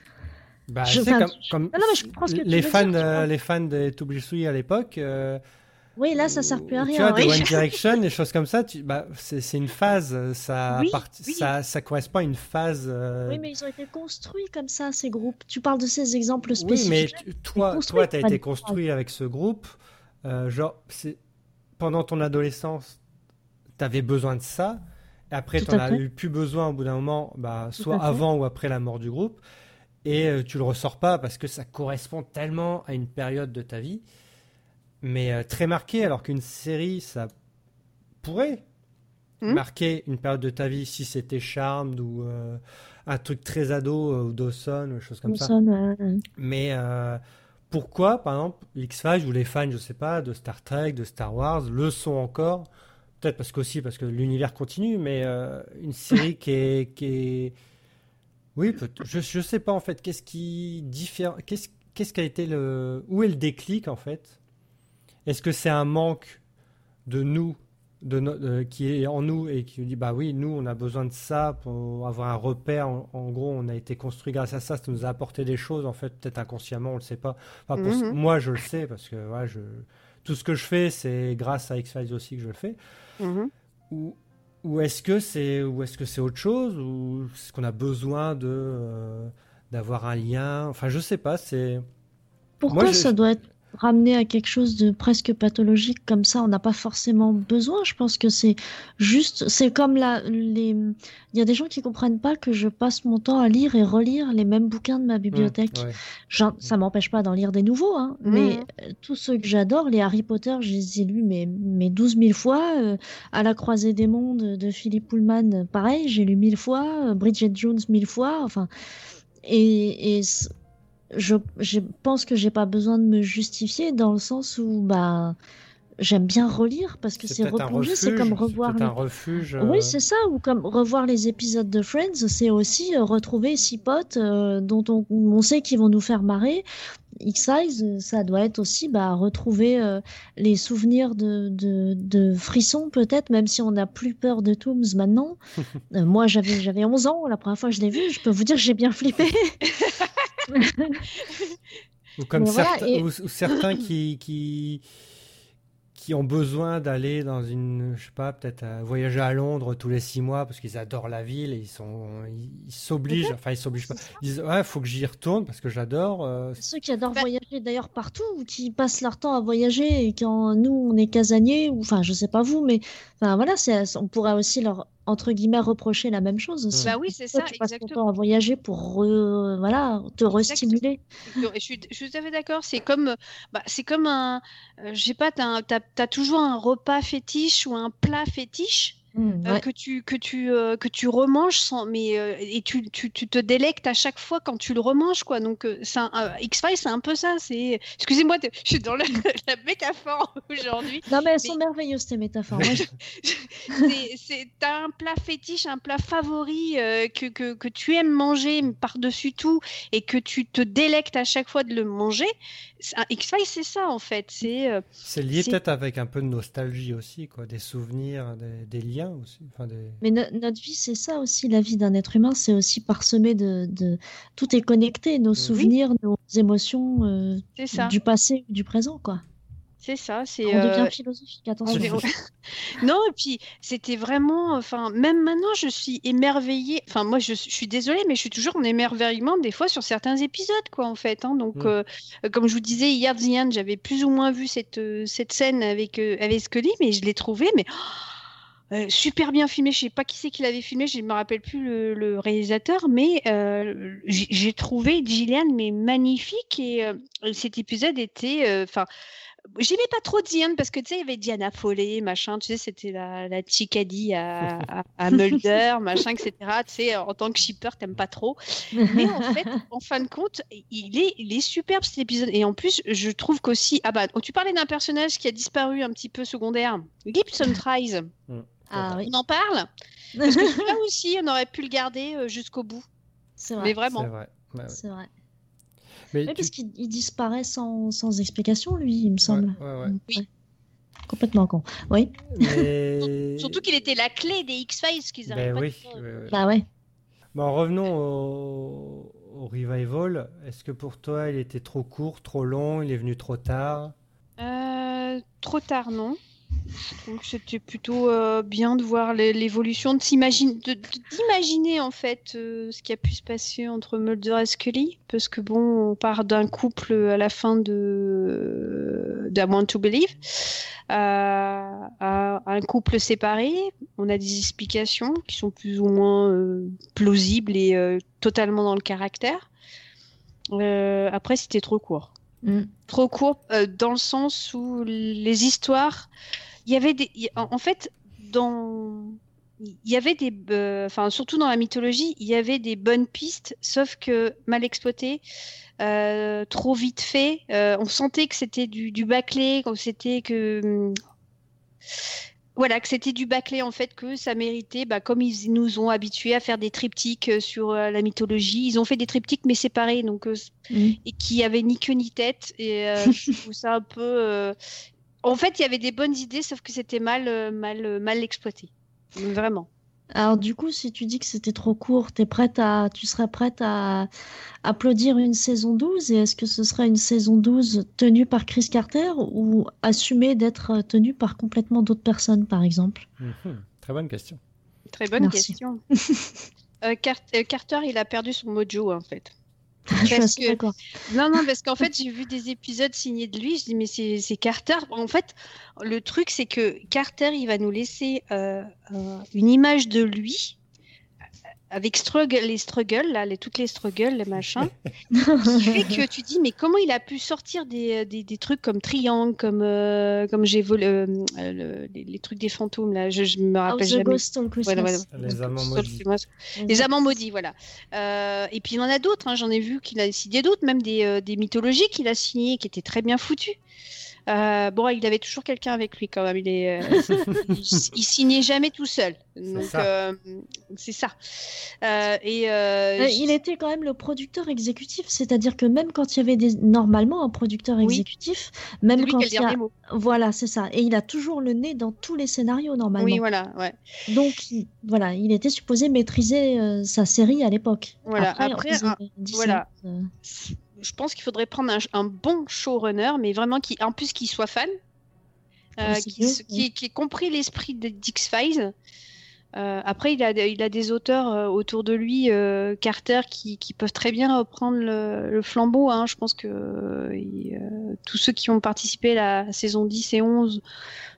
Les fans de Toubissoui à l'époque. Oui, là, ça ne sert plus à rien. Tu vois, One Direction, des choses comme ça, c'est une phase. Ça correspond à une phase. Oui, mais ils ont été construits comme ça, ces groupes. Tu parles de ces exemples spécifiques. Oui, mais toi, tu as été construit avec ce groupe. Pendant ton adolescence, tu avais besoin de ça. Et après, tu n'en as eu plus besoin au bout d'un moment, soit avant ou après la mort du groupe. Et tu ne le ressors pas parce que ça correspond tellement à une période de ta vie. Mais très marqué, alors qu'une série, ça pourrait marquer une période de ta vie, si c'était Charmed ou un truc très ado, ou Dawson, ou des choses comme ça. Mais pourquoi, par exemple, X-Files ou les fans, je sais pas, de Star Trek, de Star Wars, le sont encore? Peut-être parce que l'univers continue, mais une série qui est... Oui, je sais pas en fait, qu'est-ce qui a été où est le déclic en fait? Est-ce que c'est un manque de nous, qui est en nous et qui dit bah oui, nous on a besoin de ça pour avoir un repère, en gros on a été construit grâce à ça, ça nous a apporté des choses en fait, peut-être inconsciemment, on le sait pas, enfin, moi je le sais parce que voilà, tout ce que je fais c'est grâce à X-Files aussi que je le fais, ou est-ce que c'est autre chose, ou est-ce qu'on a besoin d'avoir un lien, enfin je sais pas, c'est pourquoi ça doit être ramener à quelque chose de presque pathologique comme ça, on n'a pas forcément besoin. Je pense que c'est juste, c'est comme il y a des gens qui comprennent pas que je passe mon temps à lire et relire les mêmes bouquins de ma bibliothèque. Ouais. Ça m'empêche pas d'en lire des nouveaux, hein, mais tous ceux que j'adore, les Harry Potter, je les ai lus mais 12 000 fois, À la croisée des mondes de Philippe Pullman, pareil, j'ai lu 1000 fois, Bridget Jones 1000 fois, enfin, et je pense que j'ai pas besoin de me justifier dans le sens où bah j'aime bien relire parce que c'est replonger, refuge, c'est comme revoir un refuge. Oui, c'est ça, ou comme revoir les épisodes de Friends, c'est aussi retrouver 6 potes dont on sait qu'ils vont nous faire marrer. Xyz, ça doit être aussi retrouver les souvenirs de frissons peut-être, même si on n'a plus peur de Tooms maintenant. Moi j'avais 11 ans la première fois que je l'ai vu, je peux vous dire que j'ai bien flippé. Ou comme certains qui ont besoin d'aller dans une, je sais pas, peut-être voyager à Londres tous les 6 mois parce qu'ils adorent la ville et ils s'obligent, enfin ils s'obligent pas, ils disent ouais, faut que j'y retourne parce que j'adore. Ceux qui adorent voyager d'ailleurs partout, qui passent leur temps à voyager, et quand nous on est casaniers, ou enfin je sais pas vous, mais enfin voilà, on pourrait aussi leur entre guillemets reprocher la même chose aussi. Bah oui, c'est ça, tu passes ton temps à voyager pour te restimuler. Je suis tout à fait d'accord, c'est comme un je sais pas, t'as toujours un repas fétiche ou un plat fétiche que tu remanges sans et tu te délectes à chaque fois quand tu le remanges quoi. Donc X-Files c'est un peu ça, c'est excusez-moi, je suis dans la métaphore aujourd'hui. Non mais elles sont merveilleuses tes métaphores. Moi, t'as un plat fétiche, un plat favori que tu aimes manger par-dessus tout et que tu te délectes à chaque fois de le manger. X-Files c'est ça en fait, c'est lié peut-être avec un peu de nostalgie aussi quoi, des souvenirs, des liens. Aussi, enfin des... Mais notre vie, c'est ça aussi, la vie d'un être humain, c'est aussi parsemé de... Tout est connecté, nos souvenirs, nos émotions du passé, du présent, quoi. C'est ça, c'est... On devient philosophique, attention. Non, et puis, c'était vraiment... Enfin, même maintenant, je suis émerveillée. Enfin, moi, je suis désolée, mais je suis toujours en émerveillement, des fois, sur certains épisodes, quoi, en fait. Hein. Donc, comme je vous disais, hier, The End, j'avais plus ou moins vu cette scène avec Scully, mais je l'ai trouvée, mais... super bien filmé, je sais pas qui c'est qui l'avait filmé, je ne me rappelle plus le réalisateur, mais j'ai trouvé Gillian mais magnifique, et cet épisode était, j'aimais pas trop Diane parce que tu sais il y avait Diana Fowley machin, tu sais c'était la chicadie à Mulder machin etc, tu sais en tant que shipper t'aimes pas trop, mais en fait en fin de compte il est superbe cet épisode, et en plus je trouve qu'aussi tu parlais d'un personnage qui a disparu un petit peu secondaire, Gibson Tries, on en parle parce que là aussi on aurait pu le garder jusqu'au bout, c'est vrai, mais vraiment c'est vrai, c'est vrai. Mais parce qu'il disparaît sans explication, lui, il me semble. Ouais. Oui. Complètement con. Oui. Mais... Surtout qu'il était la clé des X-Files qu'ils avaient pas. Oui. Bah ouais. Bon, revenons au revival. Est-ce que pour toi, il était trop court, trop long, il est venu trop tard ? Trop tard, non. Donc c'était plutôt bien de voir l'évolution, d'imaginer en fait ce qui a pu se passer entre Mulder et Scully, parce que bon, on part d'un couple à la fin de I Want to Believe à un couple séparé. On a des explications qui sont plus ou moins plausibles et totalement dans le caractère. Après, c'était trop court. Trop court dans le sens où les histoires, il y avait surtout dans la mythologie, il y avait des bonnes pistes, sauf que mal exploitées, trop vite fait, on sentait que c'était du bâclé, que c'était du bâclé en fait, que ça méritait, comme ils nous ont habitués à faire des triptyques sur la mythologie, ils ont fait des triptyques mais séparés, donc et qui avaient ni queue ni tête, et je trouve ça un peu En fait, il y avait des bonnes idées, sauf que c'était mal exploité. Vraiment. Alors du coup, si tu dis que c'était trop court, tu serais prête à applaudir une saison 12, et est-ce que ce serait une saison 12 tenue par Chris Carter ou assumée d'être tenue par complètement d'autres personnes, par exemple? Très bonne question. Très bonne question. Carter, il a perdu son mojo, en fait. Non, parce qu'en fait, j'ai vu des épisodes signés de lui, je dis mais c'est Carter. En fait, le truc, c'est que Carter, il va nous laisser une image de lui avec toutes les struggles, les machins, qui fait que tu dis mais comment il a pu sortir des trucs comme Triangle, comme j'ai volé les trucs des fantômes là, je me rappelle jamais. Ghost on Christmas. Voilà. Les amants maudits. Les amants maudits, voilà. Et puis il en a d'autres, hein, j'en ai vu qu'il a décidé d'autres, même des mythologies qu'il a signées qui étaient très bien foutues. Bon, il avait toujours quelqu'un avec lui quand même. Il signait jamais tout seul. Donc c'est ça. Il était quand même le producteur exécutif, c'est-à-dire que même quand il y avait normalement un producteur exécutif, même quand il y a... Voilà, c'est ça. Et il a toujours le nez dans tous les scénarios normalement. Oui, voilà. Ouais. Donc il était supposé maîtriser sa série à l'époque. Voilà. Je pense qu'il faudrait prendre un bon showrunner, mais vraiment qui soit fan, qui ait compris l'esprit d'X-Files. Après, il a des auteurs autour de lui, Carter, qui peuvent très bien reprendre le flambeau. Hein. Je pense que tous ceux qui ont participé à la saison 10 et 11,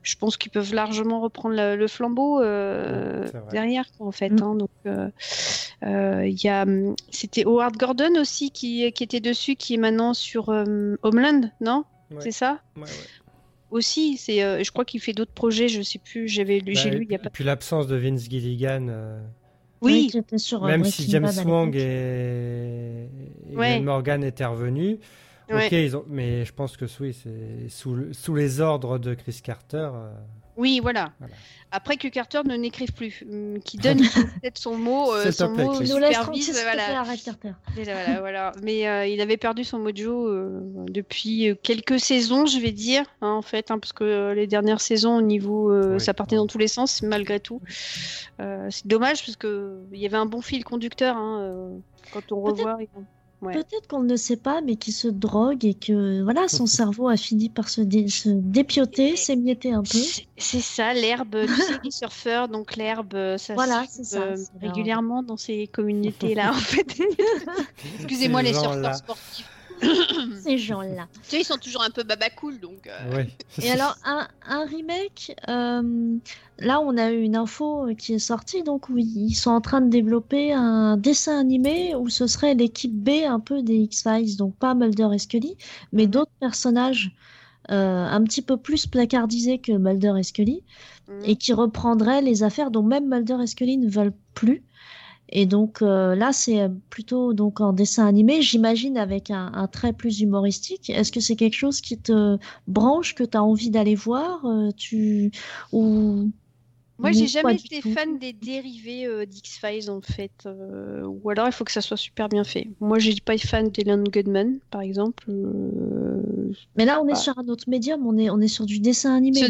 je pense qu'ils peuvent largement reprendre le flambeau derrière, en fait. Hein. Donc, c'était Howard Gordon aussi qui était dessus, qui est maintenant sur Homeland, non ? Ouais. C'est ça ? Ouais. Aussi, je crois qu'il fait d'autres projets, je sais plus, j'ai lu il y a pas. Puis l'absence de Vince Gilligan. Oui, j'étais sur même si James Wong et Ian Morgan étaient revenus. Ouais. OK, mais je pense que c'est sous les ordres de Chris Carter. Oui, voilà. Après que Carter ne n'écrive plus, qui donne peut-être son mot, supervise, voilà. Voilà. Mais il avait perdu son mojo depuis quelques saisons, je vais dire, hein, en fait, hein, parce que les dernières saisons, au niveau, ça partait dans tous les sens, malgré tout. C'est dommage parce que il y avait un bon fil conducteur quand on revoit. Ouais. Peut-être qu'on ne le sait pas, mais qui se drogue et que son cerveau a fini par se dépioter, s'émietter un peu. C'est ça, l'herbe, tu sais, les surfeurs, donc l'herbe, ça c'est régulièrement dans ces communautés-là, en fait. Excusez-moi, les surfeurs sportifs. Ces gens-là. Tu sais, ils sont toujours un peu babacool, donc. Ouais. Et alors, un remake, là, on a eu une info qui est sortie, donc où ils sont en train de développer un dessin animé où ce serait l'équipe B un peu des X-Files, donc pas Mulder et Scully, mais d'autres personnages un petit peu plus placardisés que Mulder et Scully, et qui reprendraient les affaires dont même Mulder et Scully ne veulent plus. Et donc là, c'est plutôt donc en dessin animé, j'imagine, avec un trait plus humoristique. Est-ce que c'est quelque chose qui te branche, que tu as envie d'aller voir Moi, j'ai jamais été fan des dérivés d'X-Files, en fait. Ou alors, il faut que ça soit super bien fait. Moi, je n'ai pas été fan d'Alan Goodman, par exemple. Mais là, on est sur un autre médium, on est sur du dessin animé.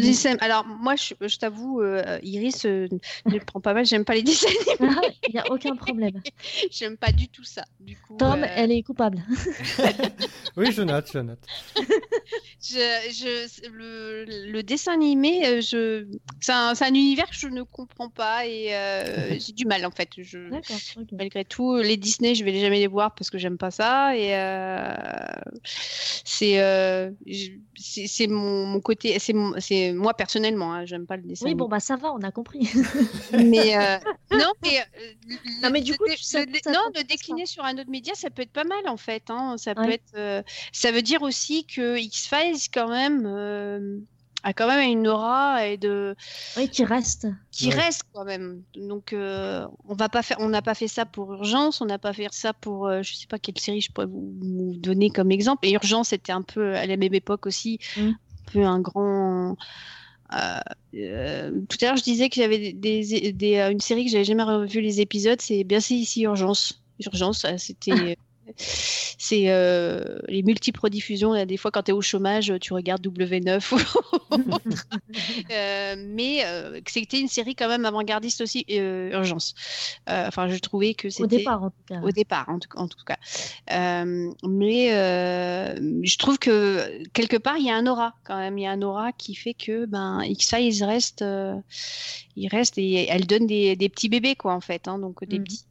Alors, moi, je t'avoue, Iris, ne prends pas mal, j'aime pas les dessins animés. Il n'y a aucun problème. J'aime pas du tout ça. Du coup, Tom, elle est coupable. Oui, je note. Le dessin animé, c'est un univers que je ne comprends pas et j'ai du mal en fait. Malgré tout, les Disney, je vais jamais les voir parce que j'aime pas ça et c'est mon côté, c'est moi personnellement, hein, j'aime pas le dessin. Oui, bon bah ça va, on a compris. Mais de décliner sur un autre média, ça peut être pas mal en fait. Hein, ça peut être, ça veut dire aussi que X-Files quand même. A quand même une aura qui reste quand même. Donc on n'a pas fait ça pour Urgence, on n'a pas fait ça pour je sais pas quelle série je pourrais vous donner comme exemple. Et Urgence c'était un peu à la même époque aussi, un peu un grand. Tout à l'heure je disais que j'avais une série que j'avais jamais revu les épisodes, c'est bien c'est ici Urgence. Urgence, c'était c'est les multiples diffusions. Il y a des fois, quand tu es au chômage, tu regardes W9 ou mais c'était une série quand même avant-gardiste aussi, Urgence. Enfin, je trouvais que c'était... Au départ, en tout cas. Mais je trouve que, quelque part, il y a un aura, quand même. Il y a un aura qui fait que Xyz reste... il reste et elle donne des petits bébés, quoi, en fait. Hein, donc, des petits...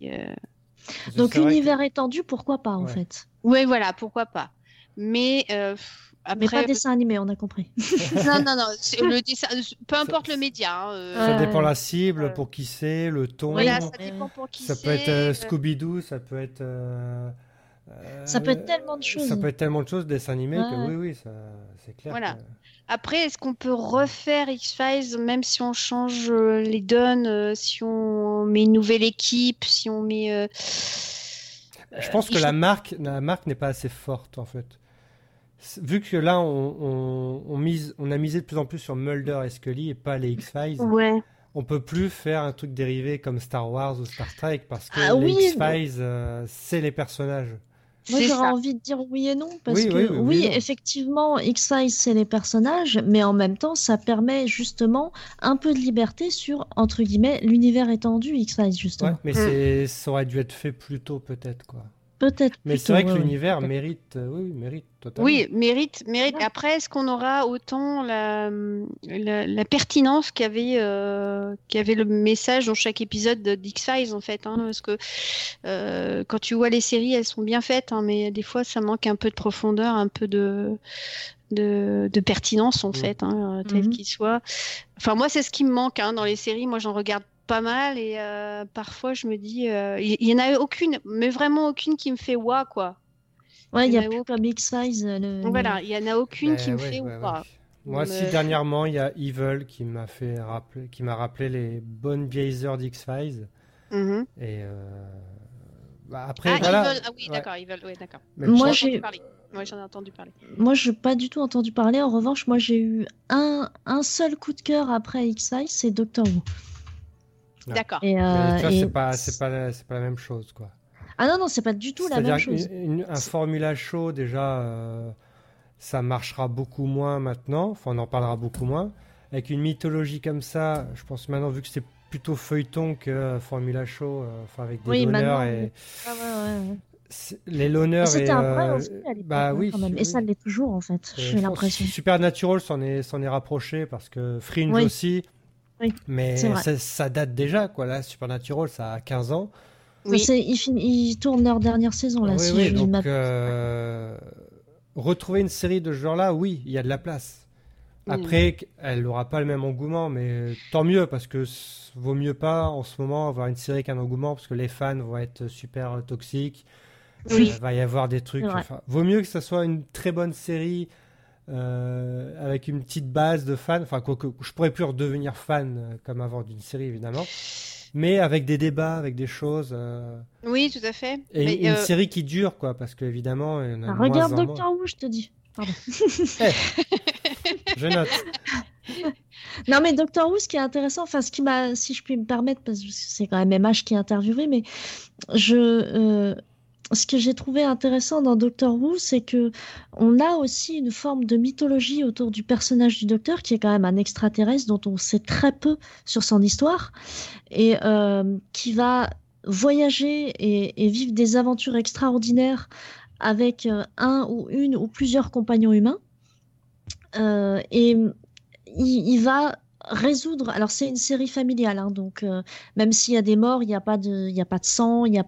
Donc, univers étendu, pourquoi pas, en fait. Oui, voilà, pourquoi pas. Mais... après, mais pas dessin animé, on a compris. Non. C'est le dessin, peu importe le média. Ça dépend la cible, pour qui c'est, le ton. Voilà, ça dépend pour qui c'est. Ça peut être Scooby-Doo, ça peut être... ça peut être tellement de choses. Ça peut être tellement de choses, dessin animé, que oui, ça, c'est clair. Voilà. Que... Après, est-ce qu'on peut refaire X-Files, même si on change les donnes, si on met une nouvelle équipe, si on met... Je pense que la marque n'est pas assez forte, en fait. Vu que là, on a misé de plus en plus sur Mulder et Scully et pas les X-Files, on peut plus faire un truc dérivé comme Star Wars ou Star Trek parce que les X-Files, c'est les personnages. Moi, j'aurais envie de dire oui et non parce que effectivement, X-Files, c'est les personnages, mais en même temps, ça permet justement un peu de liberté sur, entre guillemets, l'univers étendu X-Files, justement. Ouais, mais ça aurait dû être fait plus tôt, peut-être, quoi. Peut-être. Mais plutôt, c'est vrai que l'univers mérite, mérite totalement. Oui, mérite. Après, est-ce qu'on aura autant la pertinence qu'avait le message dans chaque épisode d'X-Files, en fait, hein, parce que quand tu vois les séries, elles sont bien faites, hein, mais des fois, ça manque un peu de profondeur, un peu de pertinence, en fait, hein, tel qu'il soit. Enfin, moi, c'est ce qui me manque, hein, dans les séries. Moi, j'en regarde pas mal et parfois je me dis il y en a aucune, mais vraiment aucune qui me fait ouah, quoi. Ouais, il y a plus comme X-Files. Voilà, il y en a aucune qui me fait ouah. Moi aussi, dernièrement, il y a Evil qui m'a rappelé les bonnes vieilles heures d'X-Files. Et après voilà. Evil, Evil, oui, d'accord. Mais moi j'en ai entendu parler. Moi, je n'ai pas du tout entendu parler. En revanche, moi, j'ai eu un seul coup de cœur après X-Files, c'est Doctor Who. Non. D'accord. Et toi, et... c'est pas la même chose, quoi. Ah non, c'est pas du tout la même chose. Un formula show, déjà, ça marchera beaucoup moins maintenant. Enfin, on en parlera beaucoup moins. Avec une mythologie comme ça, je pense maintenant, vu que c'est plutôt feuilleton que formula show, enfin avec des donneurs et... Ah ouais. Les Loneurs c'était un vrai enjeu à l'époque, quand même. Et ça l'est toujours, en fait. J'ai l'impression. Supernatural s'en est rapproché parce que Fringe aussi. Oui, mais ça date déjà, quoi. Là, Supernatural, ça a 15 ans. Oui. Ils tournent leur dernière saison, là. Retrouver une série de ce genre-là, oui, il y a de la place. Après, elle n'aura pas le même engouement, mais tant mieux, parce que vaut mieux pas, en ce moment, avoir une série avec un engouement, parce que les fans vont être super toxiques. Oui. Il va y avoir des trucs... Enfin, vaut mieux que ça soit une très bonne série... avec une petite base de fans, enfin, quoique je pourrais plus redevenir fan comme avant d'une série, évidemment, mais avec des débats, avec des choses. Oui, tout à fait. Et mais une série qui dure, quoi, parce qu'évidemment. Regarde Doctor Who, je te dis. Pardon. Je note. Non, mais Doctor Who, ce qui est intéressant, enfin, ce qui m'a, si je puis me permettre, parce que c'est quand même MH qui est interviewé, mais ce que j'ai trouvé intéressant dans Doctor Who, c'est que on a aussi une forme de mythologie autour du personnage du Docteur, qui est quand même un extraterrestre dont on sait très peu sur son histoire, et qui va voyager et vivre des aventures extraordinaires avec un ou une ou plusieurs compagnons humains. Et il va... résoudre. Alors, c'est une série familiale, hein, donc même s'il y a des morts, il y a pas de sang, il y a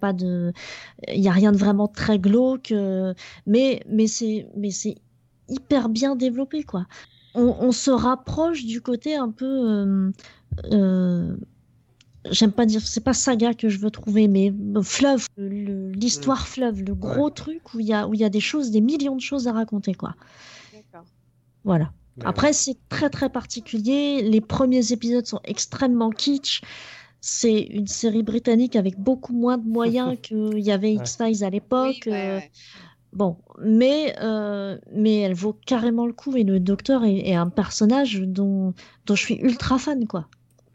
rien de vraiment très glauque, mais c'est hyper bien développé, quoi. On se rapproche du côté un peu j'aime pas dire, c'est pas saga que je veux trouver, mais fleuve, l'histoire fleuve, le gros truc où il y a des choses, des millions de choses à raconter, quoi. D'accord. Voilà. Après, c'est très très particulier. Les premiers épisodes sont extrêmement kitsch. C'est une série britannique avec beaucoup moins de moyens qu'il y avait X-Files à l'époque. Oui, bon, mais elle vaut carrément le coup. Et le Docteur est un personnage dont je suis ultra fan, quoi.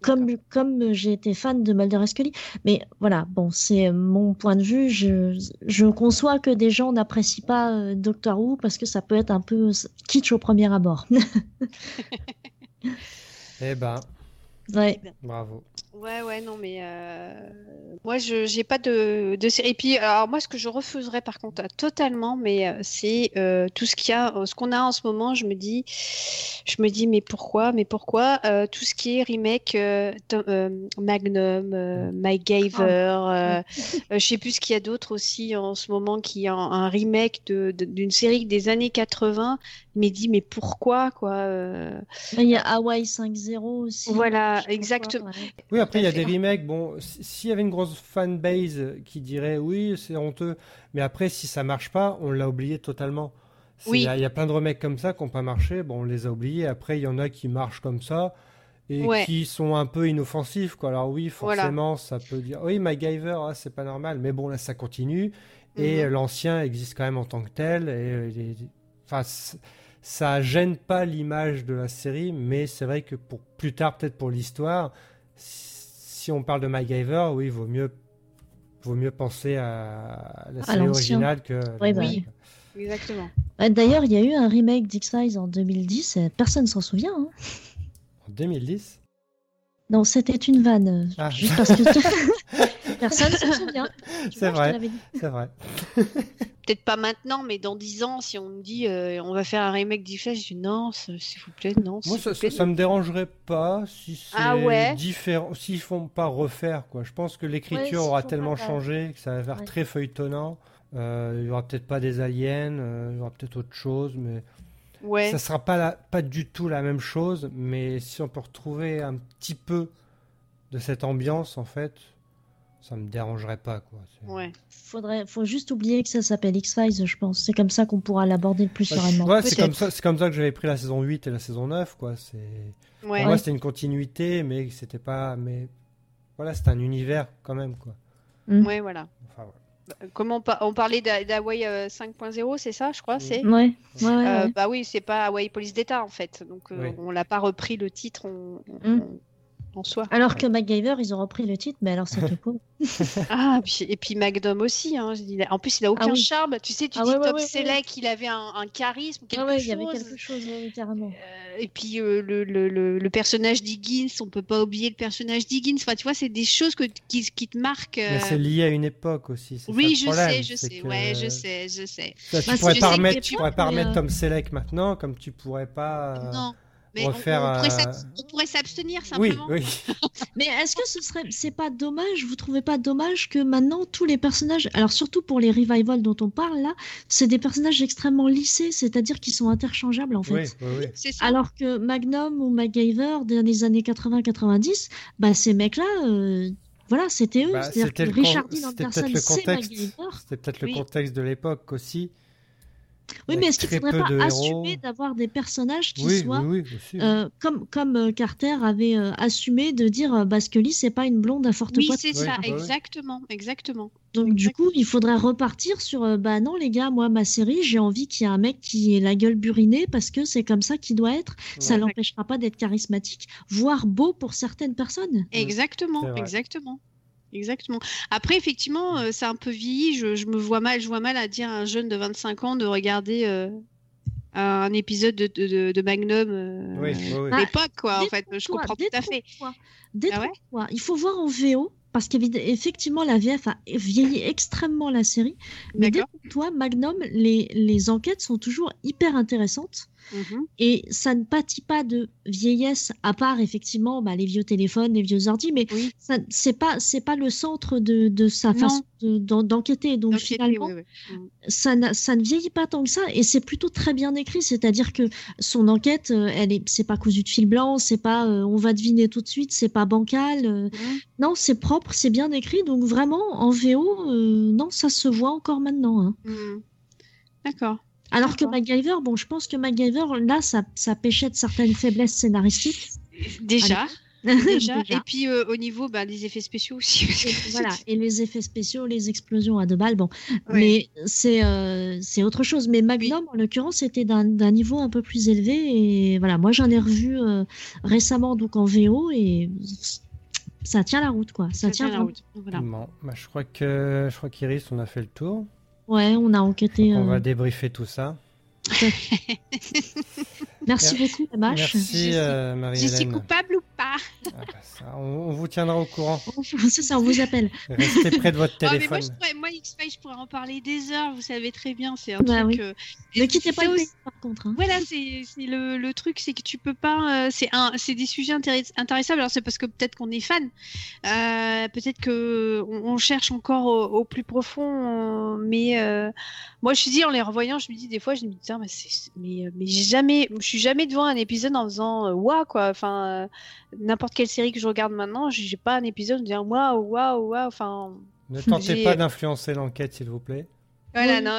comme j'ai été fan de Mulder et Scully. Mais voilà, bon, c'est mon point de vue. Je conçois que des gens n'apprécient pas Doctor Who parce que ça peut être un peu kitsch au premier abord. Eh ben. Ouais. Bravo. Ouais, non, mais moi, j'ai pas de série. Et puis, alors moi, ce que je refuserais, par contre, totalement, mais c'est tout ce qu'il y a, ce qu'on a en ce moment. Je me dis, mais pourquoi tout ce qui est remake, Magnum, MacGyver, je sais plus ce qu'il y a d'autre aussi en ce moment qui est un remake d'une série des années 80. Mais pourquoi, quoi Il y a Hawaii 5-0 aussi. Voilà, exactement. Quoi, ouais. Oui, après, il y a des remakes. Bon, s'il y avait une grosse fanbase qui dirait oui, c'est honteux, mais après, si ça marche pas, on l'a oublié totalement. Oui. Il y a plein de remakes comme ça qui n'ont pas marché, bon, on les a oubliés. Après, il y en a qui marchent comme ça et qui sont un peu inoffensifs, quoi. Alors, oui, forcément, ça peut dire oui, MacGyver, hein, c'est pas normal, mais bon, là, ça continue et l'ancien existe quand même en tant que tel. Et enfin, ça gêne pas l'image de la série, mais c'est vrai que pour plus tard, peut-être pour l'histoire. Si on parle de MacGyver, oui, vaut mieux penser à la série originale que... Oui, exactement. D'ailleurs, il y a eu un remake d'X-Files en 2010, personne ne s'en souvient. Hein. En 2010 ? Non, c'était une vanne, juste parce que personne ne s'en souvient. C'est vrai. Peut-être pas maintenant, mais dans 10 ans, si on me dit on va faire un remake d'X-Files, je dis non, s'il vous plaît, non. Moi, ça me dérangerait pas si c'est différent, s'ils font pas refaire, quoi. Je pense que l'écriture aura tellement changé que ça va faire très feuilletonnant. Il y aura peut-être pas des aliens, il y aura peut-être autre chose, mais ça sera pas du tout la même chose. Mais si on peut retrouver un petit peu de cette ambiance, en fait. Ça me dérangerait pas, quoi. Faut juste oublier que ça s'appelle X-Files, je pense. C'est comme ça qu'on pourra l'aborder le plus sereinement. Ouais, c'est comme ça que j'avais pris la saison 8 et la saison 9, quoi. Pour moi, c'était une continuité, mais c'était pas. Mais voilà, c'était un univers quand même, quoi. Mmh. Ouais, voilà. Enfin, ouais. Comment on parlait d'Hawaii 5.0, c'est ça, je crois, c'est. Ouais. Bah oui, c'est pas Hawaii Police d'État en fait, donc on l'a pas repris le titre. En soi. Alors que MacGyver, ils ont repris le titre, mais alors c'est tout cool. Et puis Magnum aussi. Hein. En plus, il n'a aucun charme. Tu sais, Tom Selleck, il avait un charisme, quelque chose. Il y avait quelque chose, carrément. Et puis le personnage d'Higgins, on ne peut pas oublier le personnage d'Higgins. Enfin, tu vois, c'est des choses qui te marquent. Mais c'est lié à une époque aussi. Je sais. Tu ne pourrais pas remettre Tom Selleck maintenant, comme tu ne pourrais pas... Non. Mais on pourrait s'abstenir simplement. Oui. Mais est-ce que c'est pas dommage, vous trouvez pas dommage que maintenant tous les personnages, alors surtout pour les revivals dont on parle là, c'est des personnages extrêmement lissés, c'est-à-dire qu'ils sont interchangeables en fait. Oui. C'est ça. Alors que Magnum ou MacGyver des années 80-90, bah ces mecs-là, voilà, c'était eux. Bah, c'est-à-dire que Richard Dean Anderson, c'est MacGyver. C'était peut-être le contexte de l'époque aussi. Oui, mais est-ce qu'il ne faudrait pas assumer d'avoir des personnages qui soient comme Carter avait assumé de dire Scully, c'est pas une blonde à forte poitrine. Oui, c'est ça, exactement. Donc du coup, il faudrait repartir sur non les gars, moi ma série, j'ai envie qu'il y ait un mec qui ait la gueule burinée parce que c'est comme ça qu'il doit être. Ouais. Ça l'empêchera pas d'être charismatique, voire beau pour certaines personnes. Exactement. Après, effectivement, c'est un peu vieilli. Je vois mal à dire à un jeune de 25 ans de regarder un épisode de Magnum l'époque, quoi. En fait, je comprends tout à fait. Détrompe-toi. Il faut voir en VO parce qu'effectivement, la VF a vieilli extrêmement la série. Mais détrompe-toi, Magnum, les enquêtes sont toujours hyper intéressantes. Et ça ne pâtit pas de vieillesse, à part effectivement les vieux téléphones, les vieux ordi, mais ça, c'est pas le centre de sa façon d'enquêter. Donc finalement, ça ne vieillit pas tant que ça, et c'est plutôt très bien écrit. C'est-à-dire que son enquête, c'est pas cousu de fil blanc, c'est pas on va deviner tout de suite, c'est pas bancal. Non, c'est propre, c'est bien écrit. Donc vraiment en VO, ça se voit encore maintenant. Hein. D'accord. Alors que MacGyver, je pense que MacGyver, là, ça pêchait de certaines faiblesses scénaristiques. Déjà. déjà. Et puis au niveau des effets spéciaux aussi. Et les effets spéciaux, les explosions à deux balles, bon. Ouais. Mais c'est autre chose. Mais Magnum, en l'occurrence, était d'un niveau un peu plus élevé. Et voilà, moi j'en ai revu récemment donc en VO et ça tient la route, quoi. Ça tient la route. Voilà. Bon, bah, je crois qu'Iris, on a fait le tour. Ouais, on a enquêté. On va débriefer tout ça. Merci beaucoup, M.H. Merci, Marie-Hélène. Je suis coupable ou pas? On vous tiendra au courant. C'est ça, on vous appelle. Restez près de votre téléphone. Oh, mais moi, X-Files, je pourrais en parler des heures, vous savez très bien. C'est un truc. Ne quittez pas le pays, par contre. Hein. Voilà, c'est le truc, c'est que tu peux pas. C'est des sujets intéressants. Alors, c'est parce que peut-être qu'on est fan. Peut-être qu'on cherche encore au plus profond. Mais moi, je me suis dit, en les revoyant, je me dis, putain, mais je suis jamais devant un épisode en faisant waouh, quoi. Enfin, n'importe quelle série que je regarde maintenant, j'ai pas un épisode de dire waouh. Enfin, ne tentez pas d'influencer l'enquête, s'il vous plaît. Voilà, non,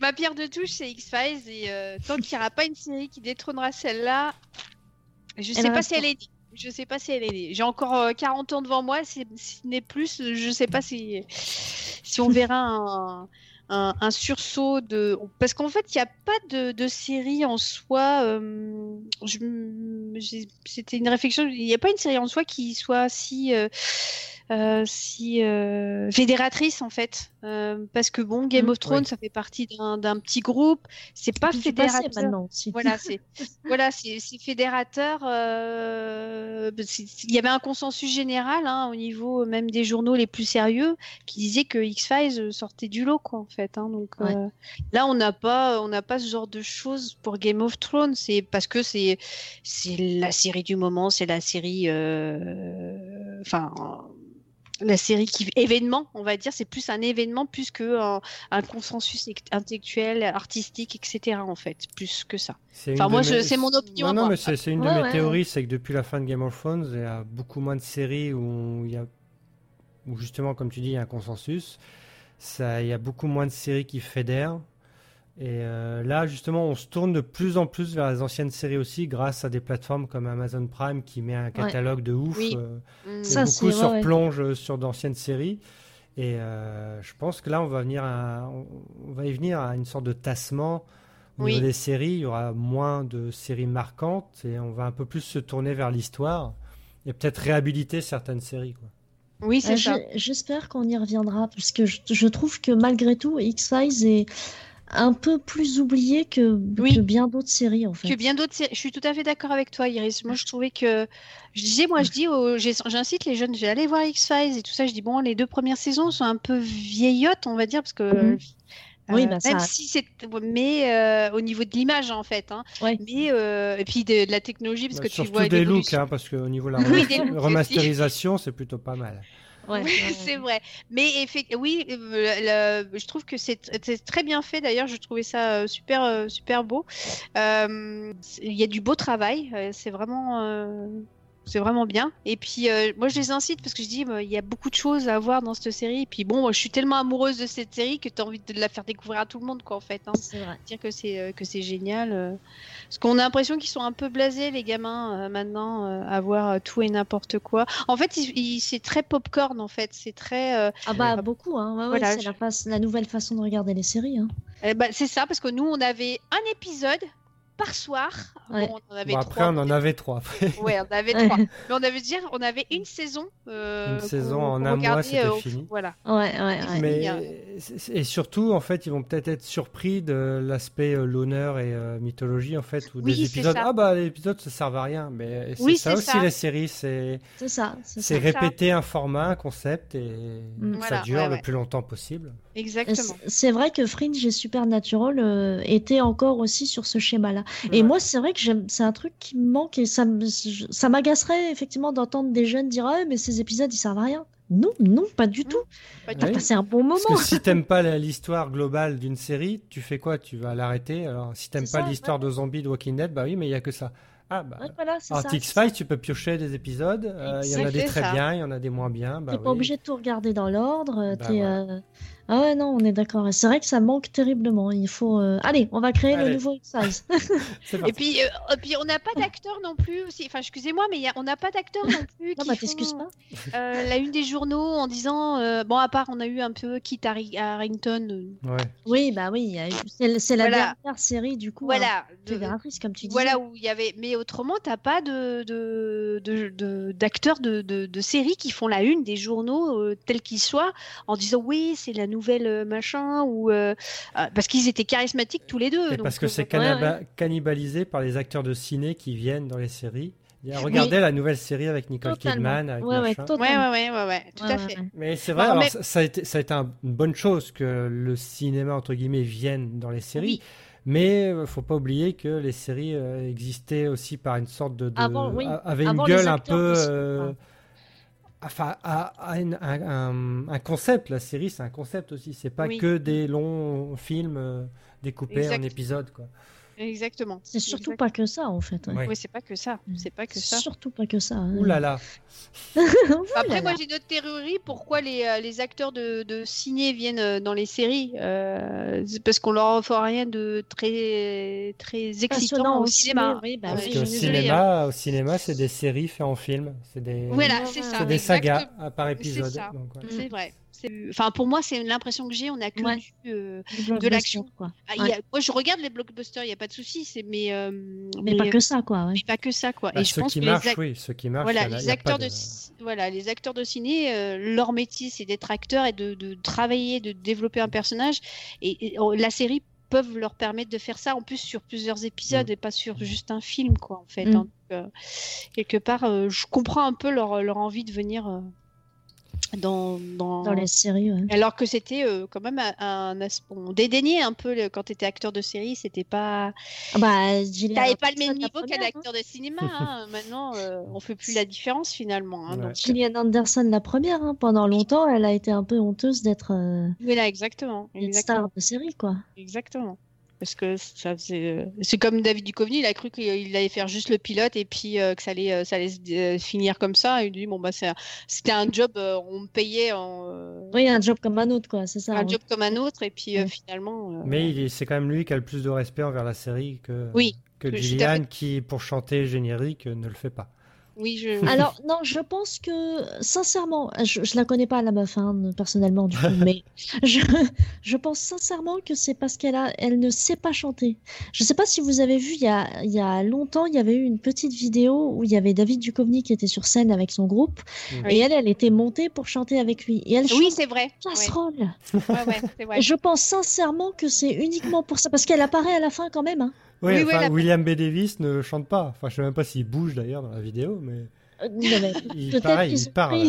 ma pierre de touche, c'est X-Files. Et tant qu'il n'y aura pas une série qui détrônera celle-là, je sais pas si elle est née. J'ai encore 40 ans devant moi, si ce n'est plus, je sais pas si on verra un sursaut de... Parce qu'en fait, il n'y a pas de série en soi... C'était une réflexion. Il n'y a pas une série en soi qui soit si fédératrice, en fait. Parce que, Game of Thrones, ça fait partie d'un petit groupe. C'est pas fédérateur. Maintenant, c'est fédérateur. Il y avait un consensus général, hein, au niveau même des journaux les plus sérieux, qui disaient que X-Files sortait du lot, quoi, en fait. Hein, donc, là, on n'a pas ce genre de choses pour Game of Thrones. C'est parce que c'est la série du moment, c'est la série... la série événement, on va dire, c'est plus un événement plus qu'un consensus intellectuel, artistique, etc. en fait, plus que ça. C'est mon opinion. Non, mais c'est une de mes théories, c'est que depuis la fin de Game of Thrones, il y a beaucoup moins de séries où justement, comme tu dis, il y a un consensus. Il y a beaucoup moins de séries qui fédèrent. Et là, justement, on se tourne de plus en plus vers les anciennes séries aussi, grâce à des plateformes comme Amazon Prime qui met un catalogue de ouf. Oui. Beaucoup se replongent sur d'anciennes séries. Et je pense que là, on va y venir à une sorte de tassement au niveau des séries. Il y aura moins de séries marquantes et on va un peu plus se tourner vers l'histoire et peut-être réhabiliter certaines séries, quoi. Oui, c'est ça. J'espère qu'on y reviendra parce que je trouve que malgré tout, X-Files est un peu plus oublié que bien d'autres séries, en fait. Je suis tout à fait d'accord avec toi, Iris. Moi, je trouvais que... J'incite les jeunes, j'ai allé voir X-Files et tout ça. Je dis, les deux premières saisons sont un peu vieillottes, on va dire, parce que... au niveau de l'image, en fait, hein. Ouais. Mais et puis de la technologie, parce que tu vois des looks, hein, parce que au niveau de la remasterisation, c'est plutôt pas mal. Ouais, c'est vrai. Mais je trouve que c'est très bien fait. D'ailleurs, je trouvais ça super beau. Il y a du beau travail. C'est vraiment bien. Et puis, moi, je les incite parce que je dis, il y a beaucoup de choses à voir dans cette série. Et puis, moi, je suis tellement amoureuse de cette série que tu as envie de la faire découvrir à tout le monde, quoi, en fait. Hein. C'est vrai. Dire que c'est génial. Parce qu'on a l'impression qu'ils sont un peu blasés, les gamins, maintenant, à voir tout et n'importe quoi. En fait, c'est très popcorn, en fait. C'est très... beaucoup, hein. Ouais, voilà, c'est la nouvelle façon de regarder les séries. Hein. C'est ça, parce que nous, on avait un épisode... par soir. Ouais. Bon, on en avait trois. On en avait trois. Mais on avait une saison. Une saison en un mois, c'était fini. Voilà. Ouais. Et surtout, en fait, ils vont peut-être être surpris de l'aspect l'honneur et mythologie, en fait, ou des épisodes. Les épisodes, ça ne servent à rien. Mais c'est ça aussi, les séries. C'est répéter un format, un concept, et ça dure le plus longtemps possible. Exactement. C'est vrai que Fringe et Supernatural étaient encore aussi sur ce schéma-là. Et moi, c'est vrai que c'est un truc qui me manque et ça m'agacerait effectivement d'entendre des jeunes dire mais ces épisodes, ils servent à rien. Non, pas du tout. T'as passé un bon moment. Parce que si t'aimes pas l'histoire globale d'une série, tu fais quoi? Tu vas l'arrêter. Alors, si t'aimes pas l'histoire de zombies de Walking Dead, mais il y a que ça. X-Files, tu peux piocher des épisodes. Il y en a des très bien, il y en a des moins bien. T'es pas obligé de tout regarder dans l'ordre. Ah non, on est d'accord. C'est vrai que ça manque terriblement. Il faut. Allez, on va créer le nouveau Xyz. et puis on n'a pas d'acteur non plus. Aussi. Enfin, excusez-moi, mais on n'a pas d'acteur non plus. Non, bah t'excuses pas. La une des journaux en disant bon, à part, on a eu un peu Kit Harington. Ouais. Oui, bah oui. C'est la dernière série du coup. Voilà. Fédératrice, comme tu dis. Voilà où il y avait. Mais autrement, t'as pas d'acteurs de séries qui font la une des journaux tels qu'ils soient en disant oui, c'est la nouvelle machin ou parce qu'ils étaient charismatiques tous les deux. Et donc, parce que c'est cannibalisé par les acteurs de ciné qui viennent dans les séries. Regardez la nouvelle série avec Nicole Kidman, avec tout à fait. Mais c'est vrai, ça a été une bonne chose que le cinéma entre guillemets vienne dans les séries. Oui. Mais il ne faut pas oublier que les séries existaient aussi par une sorte de... avaient une gueule un peu... Enfin, un concept. La série, c'est un concept aussi. Ce n'est pas que des longs films découpés en épisodes, quoi. Exactement. C'est surtout pas que ça, en fait. Oui, c'est pas que ça. C'est surtout pas que ça. Ouh là là. Après, moi, j'ai une autre théorie. Pourquoi les acteurs de ciné viennent dans les séries c'est parce qu'on leur offre rien de très, très excitant au cinéma. Oui, bah, parce que au cinéma, c'est des séries faites en film. C'est des, c'est des sagas par épisode. C'est ça. Donc, c'est vrai. Enfin, pour moi, c'est l'impression que j'ai. On a que de l'action. Quoi. Moi, je regarde les blockbusters, il n'y a pas de souci. Mais pas que ça, quoi. Ouais. Mais pas que ça, quoi. Bah, et je pense que ceux qui marchent, voilà, les acteurs de ciné, leur métier, c'est d'être acteur et de travailler, de développer un personnage. Et la série peuvent leur permettre de faire ça, en plus sur plusieurs épisodes et pas sur juste un film, quoi, en fait. Donc, quelque part, je comprends un peu leur envie de venir... Dans les séries, alors que c'était quand même on dédaignait un peu quand t'étais acteur de série, c'était pas t'avais pas le même niveau qu'un acteur de cinéma. Maintenant, on fait plus la différence finalement. Donc... Gillian Anderson, la première, pendant longtemps, elle a été un peu honteuse d'être une star de série, quoi. Exactement. Parce que c'est comme David Duchovny, il a cru qu'il allait faire juste le pilote et puis que ça allait finir comme ça. Il dit c'était un job, on me payait en... Oui, un job comme un autre, quoi, c'est ça. Un job comme un autre et puis finalement... Mais c'est quand même lui qui a le plus de respect envers la série que Gillian, qui, pour chanter générique, ne le fait pas. Oui, Alors, non, je pense que, sincèrement, je la connais pas, la meuf, personnellement, du coup, mais je pense sincèrement que c'est parce qu'elle ne sait pas chanter. Je sais pas si vous avez vu, il y a longtemps, il y avait eu une petite vidéo où il y avait David Duchovny qui était sur scène avec son groupe, et elle était montée pour chanter avec lui. Et elle chante c'est vrai. Casserole. Ouais, c'est vrai. Je pense sincèrement que c'est uniquement pour ça, parce qu'elle apparaît à la fin quand même, William B. Davis ne chante pas. Enfin, je sais même pas s'il bouge d'ailleurs dans la vidéo, mais. Il parle.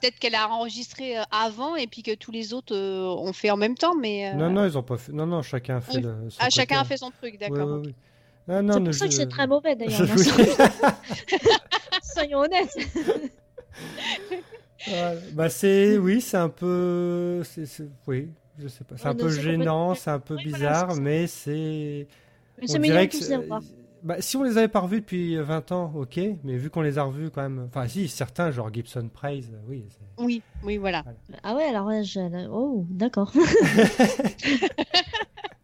Peut-être qu'elle a enregistré avant et puis que tous les autres ont fait en même temps, mais. Non, ils ont pas fait. Non, chacun fait son truc. Chacun a fait son truc, d'accord. Ouais. Non, c'est pour ça que c'est très mauvais d'ailleurs. Soyons honnêtes. Voilà. Bah c'est un peu, je sais pas, c'est un peu gênant, c'est un peu bizarre, mais c'est. On dirait que si on les avait pas revus depuis 20 ans, ok, mais vu qu'on les a revus quand même, enfin si, certains, genre Gibson Price, voilà. Ah ouais, alors d'accord.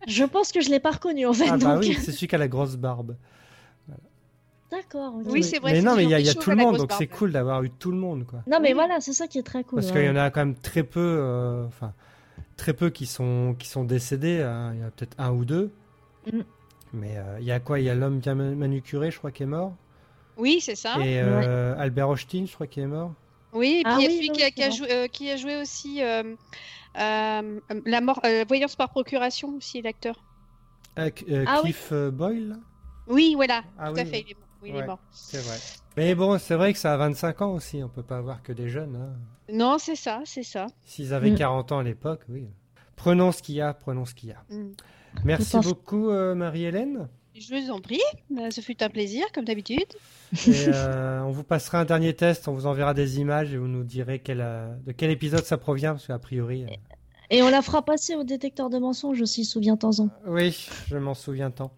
Je pense que je l'ai pas reconnu en fait. Ah bah donc... oui, c'est celui qui a la grosse barbe. D'accord. Oui, c'est vrai. Mais non, mais il y a tout le monde, donc c'est cool d'avoir eu tout le monde, quoi. Non, mais voilà, c'est ça qui est très cool. Parce qu'il y en a quand même très peu, très peu qui sont décédés. Il y en a peut-être un ou deux. Mm. Mais il y a quoi ? Il y a l'homme bien manucuré, je crois, qui est mort. Oui, c'est ça. Et Albert Hochstein, je crois, qui est mort. Oui, et puis il y a celui qui a joué aussi voyance par procuration aussi, l'acteur. Cliff Boyle. Oui, voilà. Tout à fait. Il est mort. Oui, il est mort. C'est vrai. Mais bon, c'est vrai que ça a 25 ans aussi. On peut pas avoir que des jeunes. Non, c'est ça, c'est ça. S'ils avaient 40 ans à l'époque, oui. Prenons ce qu'il y a. Merci beaucoup, Marie-Hélène. Je vous en prie. Ce fut un plaisir, comme d'habitude. Et, on vous passera un dernier test. On vous enverra des images et vous nous direz de quel épisode ça provient, parce qu'a priori. Et on la fera passer au détecteur de mensonges aussi, souviens-t'en. Oui, je m'en souviens tant.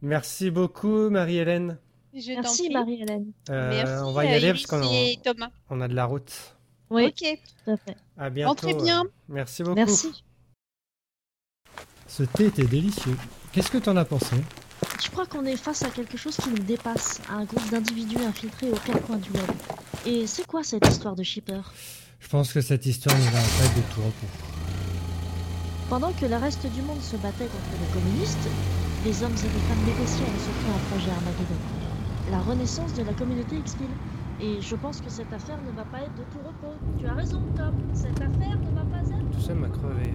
Merci beaucoup, Marie-Hélène. Merci, Marie-Hélène. Merci, on va y aller parce qu'on a de la route. Oui, ok. Tout à fait. À bientôt. Entrez bien. Merci beaucoup. Merci. Ce thé était délicieux. Qu'est-ce que t'en as pensé ? Je crois qu'on est face à quelque chose qui nous dépasse, à un groupe d'individus infiltrés aux quatre coins du web. Et c'est quoi cette histoire de Shipper ? Je pense que cette histoire nous a en fait de tout repos. Pendant que le reste du monde se battait contre les communistes, les hommes et les femmes négociaient et se créaient un projet Armageddon. La renaissance de la communauté X-Files. Et je pense que cette affaire ne va pas être de tout repos. Tu as raison, Tom. Cette affaire ne va pas être... Tout ça m'a crevé...